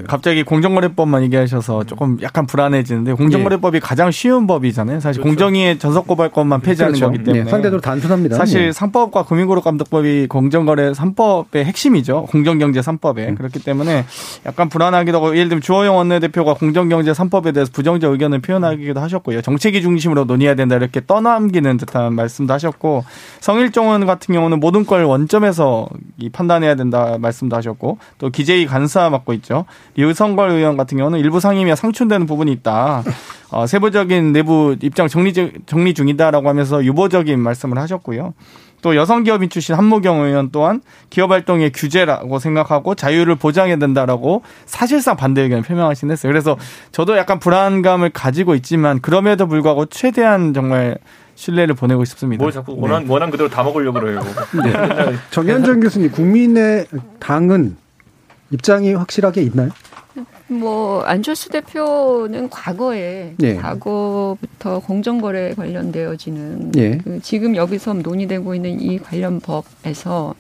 갑자기 공정거래법만 얘기하셔서 조금 약간 불안해지는데, 공정거래법이 네. 가장 쉬운 법이잖아요. 사실 그렇죠. 공정위의 전속고발권만 폐지하는 그렇죠. 거기 때문에 네. 상대적으로 단순합니다. 사실 네. 상법과 금융거래감독법이 공정거래 3법의 핵심이죠. 공정경제 3법에 그렇기 때문에 약간 불안하기도 하고, 예를 들면 주호영 원내대표가 공정경제 3법에 대해서 부정적 의견을 표현하기도 하셨고요. 정책이 중심 으로 논의해야 된다 이렇게 떠넘기는 듯한 말씀도 하셨고, 성일종 의원 같은 경우는 모든 걸 원점에서 판단해야 된다 말씀도 하셨고, 또 기재위 간사 맡고 있죠. 류성걸 의원 같은 경우는 일부 상임위와 상충되는 부분이 있다. 세부적인 내부 입장 정리 중이다라고 하면서 유보적인 말씀을 하셨고요. 또 여성기업인 출신 한무경 의원 또한 기업활동의 규제라고 생각하고 자유를 보장해야 된다라고 사실상 반대 의견을 표명하신 했어요. 그래서 저도 약간 불안감을 가지고 있지만 그럼에도 불구하고 최대한 정말 신뢰를 보내고 싶습니다. 뭘 자꾸 원한 그대로 다 먹으려고 그래요. 네. 정현정 교수님, 국민의당은 입장이 확실하게 있나요? 뭐 안철수 대표는 과거에 네. 과거부터 공정거래에 관련되어지는 네. 그 지금 여기서 논의되고 있는 이 관련 법에서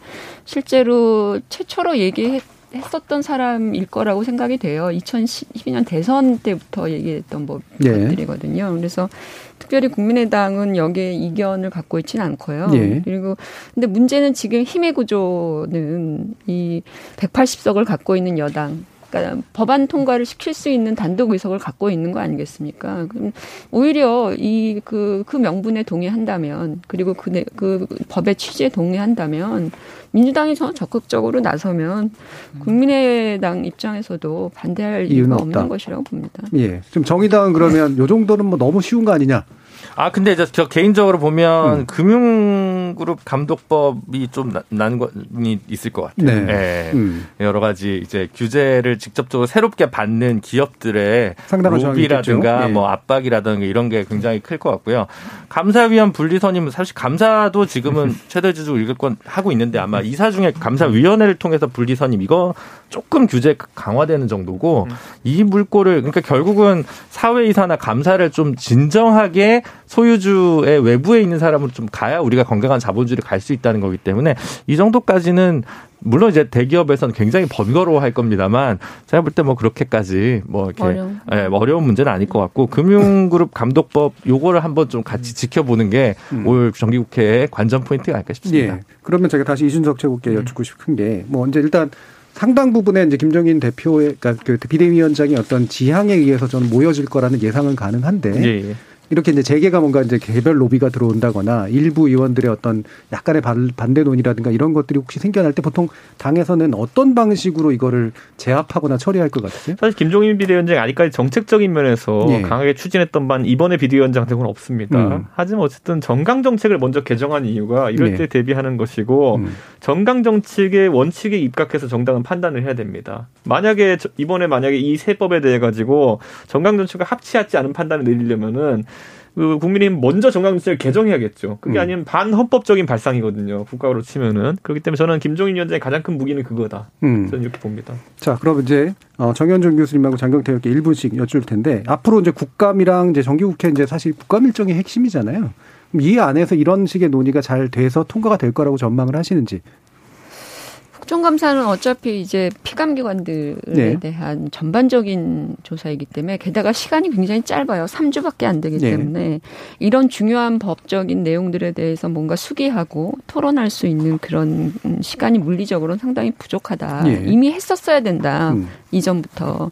실제로 최초로 얘기했었던 사람일 거라고 생각이 돼요. 2012년 대선 때부터 얘기했던 법들이거든요. 네. 그래서 특별히 국민의당은 여기에 이견을 갖고 있지는 않고요. 예. 그리고 근데 문제는 지금 힘의 구조는 이 180석을 갖고 있는 여당, 그러니까 법안 통과를 시킬 수 있는 단독 의석을 갖고 있는 거 아니겠습니까? 그럼 오히려 이 그 명분에 동의한다면, 그리고 그 법의 취지에 동의한다면 민주당이 적극적으로 나서면 국민의당 입장에서도 반대할 이유가 없는 것이라고 봅니다. 예. 지금 정의당은 그러면 요 정도는 뭐 너무 쉬운 거 아니냐? 아, 근데 저 개인적으로 보면 금융그룹 감독법이 좀 난관이 있을 것 같아요. 네. 네. 여러 가지 이제 규제를 직접적으로 새롭게 받는 기업들의 로비라든가 네. 뭐 압박이라든가 이런 게 굉장히 클 것 같고요. 감사위원 분리선임, 사실 감사도 지금은 최대주주 일격권 하고 있는데 아마 이사 중에 감사위원회를 통해서 분리선임 이거 조금 규제 강화되는 정도고 이 물꼬를 그러니까 결국은 사외이사나 감사를 좀 진정하게 소유주의 외부에 있는 사람으로 좀 가야 우리가 건강한 자본주의를 갈 수 있다는 거기 때문에 이 정도까지는 물론 이제 대기업에서는 굉장히 번거로워할 겁니다만 제가 볼 때 뭐 그렇게까지 뭐 이렇게 네, 어려운 문제는 아닐 것 같고 금융그룹 감독법 요거를 한번 좀 같이 지켜보는 게 올 정기국회의 관전 포인트가 아닐까 싶습니다. 예. 그러면 제가 다시 이준석 최고께 여쭙고 싶은 게 뭐 이제 일단 상당 부분의 이제 김종인 대표의 그러니까 그 비대위원장의 어떤 지향에 의해서 저는 모여질 거라는 예상은 가능한데. 예, 예. 이렇게 이제 재계가 뭔가 이제 개별 로비가 들어온다거나 일부 의원들의 어떤 약간의 반대론이라든가 이런 것들이 혹시 생겨날 때 보통 당에서는 어떤 방식으로 이거를 제압하거나 처리할 것 같으세요? 사실 김종인 비대위원장이 아직까지 정책적인 면에서 예. 강하게 추진했던 반 이번에 비대위원장 등은 없습니다. 하지만 어쨌든 정강정책을 먼저 개정한 이유가 이럴 때 대비하는 것이고 정강정책의 원칙에 입각해서 정당은 판단을 해야 됩니다. 만약에 이번에 이 세 법에 대해 가지고 정강정책과 합치하지 않은 판단을 내리려면은 국민의힘 먼저 정강정책을 개정해야겠죠. 그게 아니면 반헌법적인 발상이거든요. 국가로 치면은. 그렇기 때문에 저는 김종인 위원장의 가장 큰 무기는 그거다. 저는 이렇게 봅니다. 자, 그럼 이제 정현정 교수님하고 장경태 의원께 1분씩 여쭐 텐데 앞으로 이제 국감이랑 이제 정기국회 이제 사실 국감 일정이 핵심이잖아요. 그럼 이 안에서 이런 식의 논의가 잘 돼서 통과가 될 거라고 전망을 하시는지. 국정감사는 어차피 이제 피감기관들에 네. 대한 전반적인 조사이기 때문에 게다가 시간이 굉장히 짧아요. 3주밖에 안 되기 때문에 네. 이런 중요한 법적인 내용들에 대해서 뭔가 숙의하고 토론할 수 있는 그런 시간이 물리적으로는 상당히 부족하다. 네. 이미 했었어야 된다. 이전부터.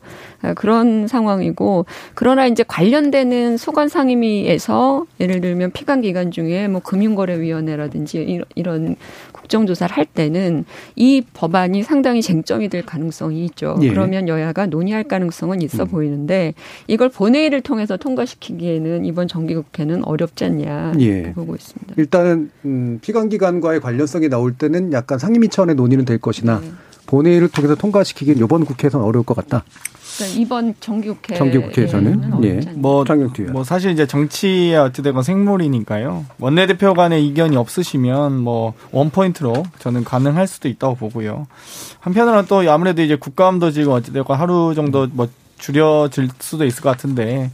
그런 상황이고 그러나 이제 관련되는 소관상임위에서 예를 들면 피감기관 중에 뭐 금융거래위원회라든지 이런 국정조사를 할 때는 이 법안이 상당히 쟁점이 될 가능성이 있죠. 예. 그러면 여야가 논의할 가능성은 있어 보이는데 이걸 본회의를 통해서 통과시키기에는 이번 정기국회는 어렵지 않냐 예. 보고 있습니다. 일단은 피감기관과의 관련성이 나올 때는 약간 상임위 차원의 논의는 될 것이나 네. 본회의를 통해서 통과시키기는 이번 국회에서는 어려울 것 같다. 그러니까 이번 정기국회에서는 예. 뭐 사실 이제 정치에 어찌되건 생물이니까요. 원내대표 간의 이견이 없으시면 뭐 원포인트로 저는 가능할 수도 있다고 보고요. 한편으로는 또 아무래도 이제 국감도 지금 어찌되건 하루 정도 뭐 줄여질 수도 있을 것 같은데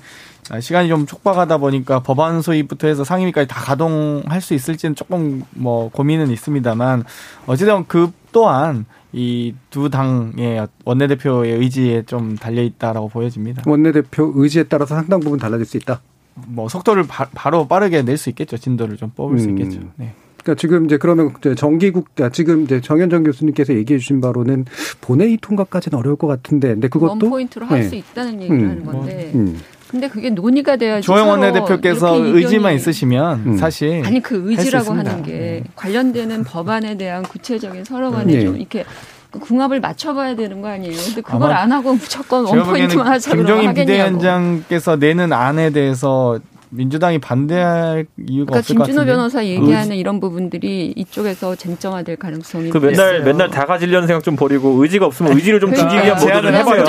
시간이 좀 촉박하다 보니까 법안 소위부터 해서 상임위까지 다 가동할 수 있을지는 조금 뭐 고민은 있습니다만 어찌되건 그 또한 이 두 당의 원내대표의 의지에 좀 달려있다라고 보여집니다. 원내대표 의지에 따라서 상당 부분 달라질 수 있다? 뭐 속도를 바로 빠르게 낼 수 있겠죠. 진도를 좀 뽑을 수 있겠죠. 네. 그러니까 지금 이제 그러면 지금 이제 정현정 교수님께서 얘기해 주신 바로는 본회의 통과까지는 어려울 것 같은데, 근데 그것도 원포인트로 할 수 네. 있다는 얘기를 하는 건데. 근데 그게 논의가 돼야지. 조영 원내대표께서 의지만 있으시면 사실. 아니, 그 의지라고 하는 게 관련되는 법안에 대한 구체적인 서로 간에 좀 이렇게 궁합을 맞춰봐야 되는 거 아니에요? 근데 그걸 안 하고 무조건 원포인트만 하자고 하겠냐고. 김종인 비대위원장께서 내는 안에 대해서 민주당이 반대할 이유가 그러니까 없을 것 같은데. 김준호 변호사 얘기하는 이런 부분들이 이쪽에서 쟁점화될 가능성이 있어요. 맨날 다 가지려는 생각 좀 버리고 의지가 없으면 의지를 좀 주기 위한 모델을 해봐요.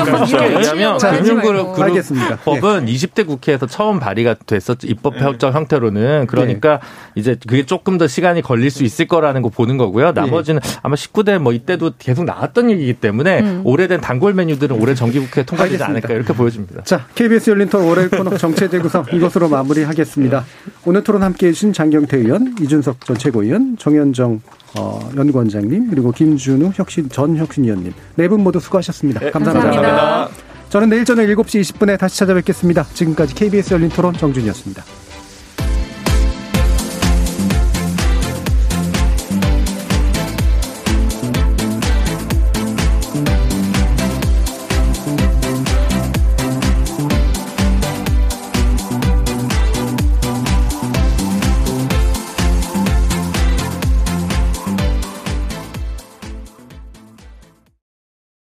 왜냐하면 금융그룹법은 20대 국회에서 처음 발의가 됐었죠. 입법협정 형태로는. 그러니까 이제 그게 조금 더 시간이 걸릴 수 있을 거라는 거 보는 거고요. 나머지는 아마 19대 뭐 이때도 계속 나왔던 얘기이기 때문에 오래된 단골 메뉴들은 올해 정기국회에 통과되지 않을까 이렇게 보여집니다. 자, KBS 열린 토론 올해 코너 정체제 구성 이것으로 마무리하겠습니다. 오늘 토론 함께해 주신 장경태 의원, 이준석 전 최고위원, 정현정 연구원장님 그리고 김준우 전 혁신위원님 네 분 모두 수고하셨습니다. 네, 감사합니다. 저는 내일 저녁 7시 20분에 다시 찾아뵙겠습니다. 지금까지 KBS 열린 토론 정준이었습니다.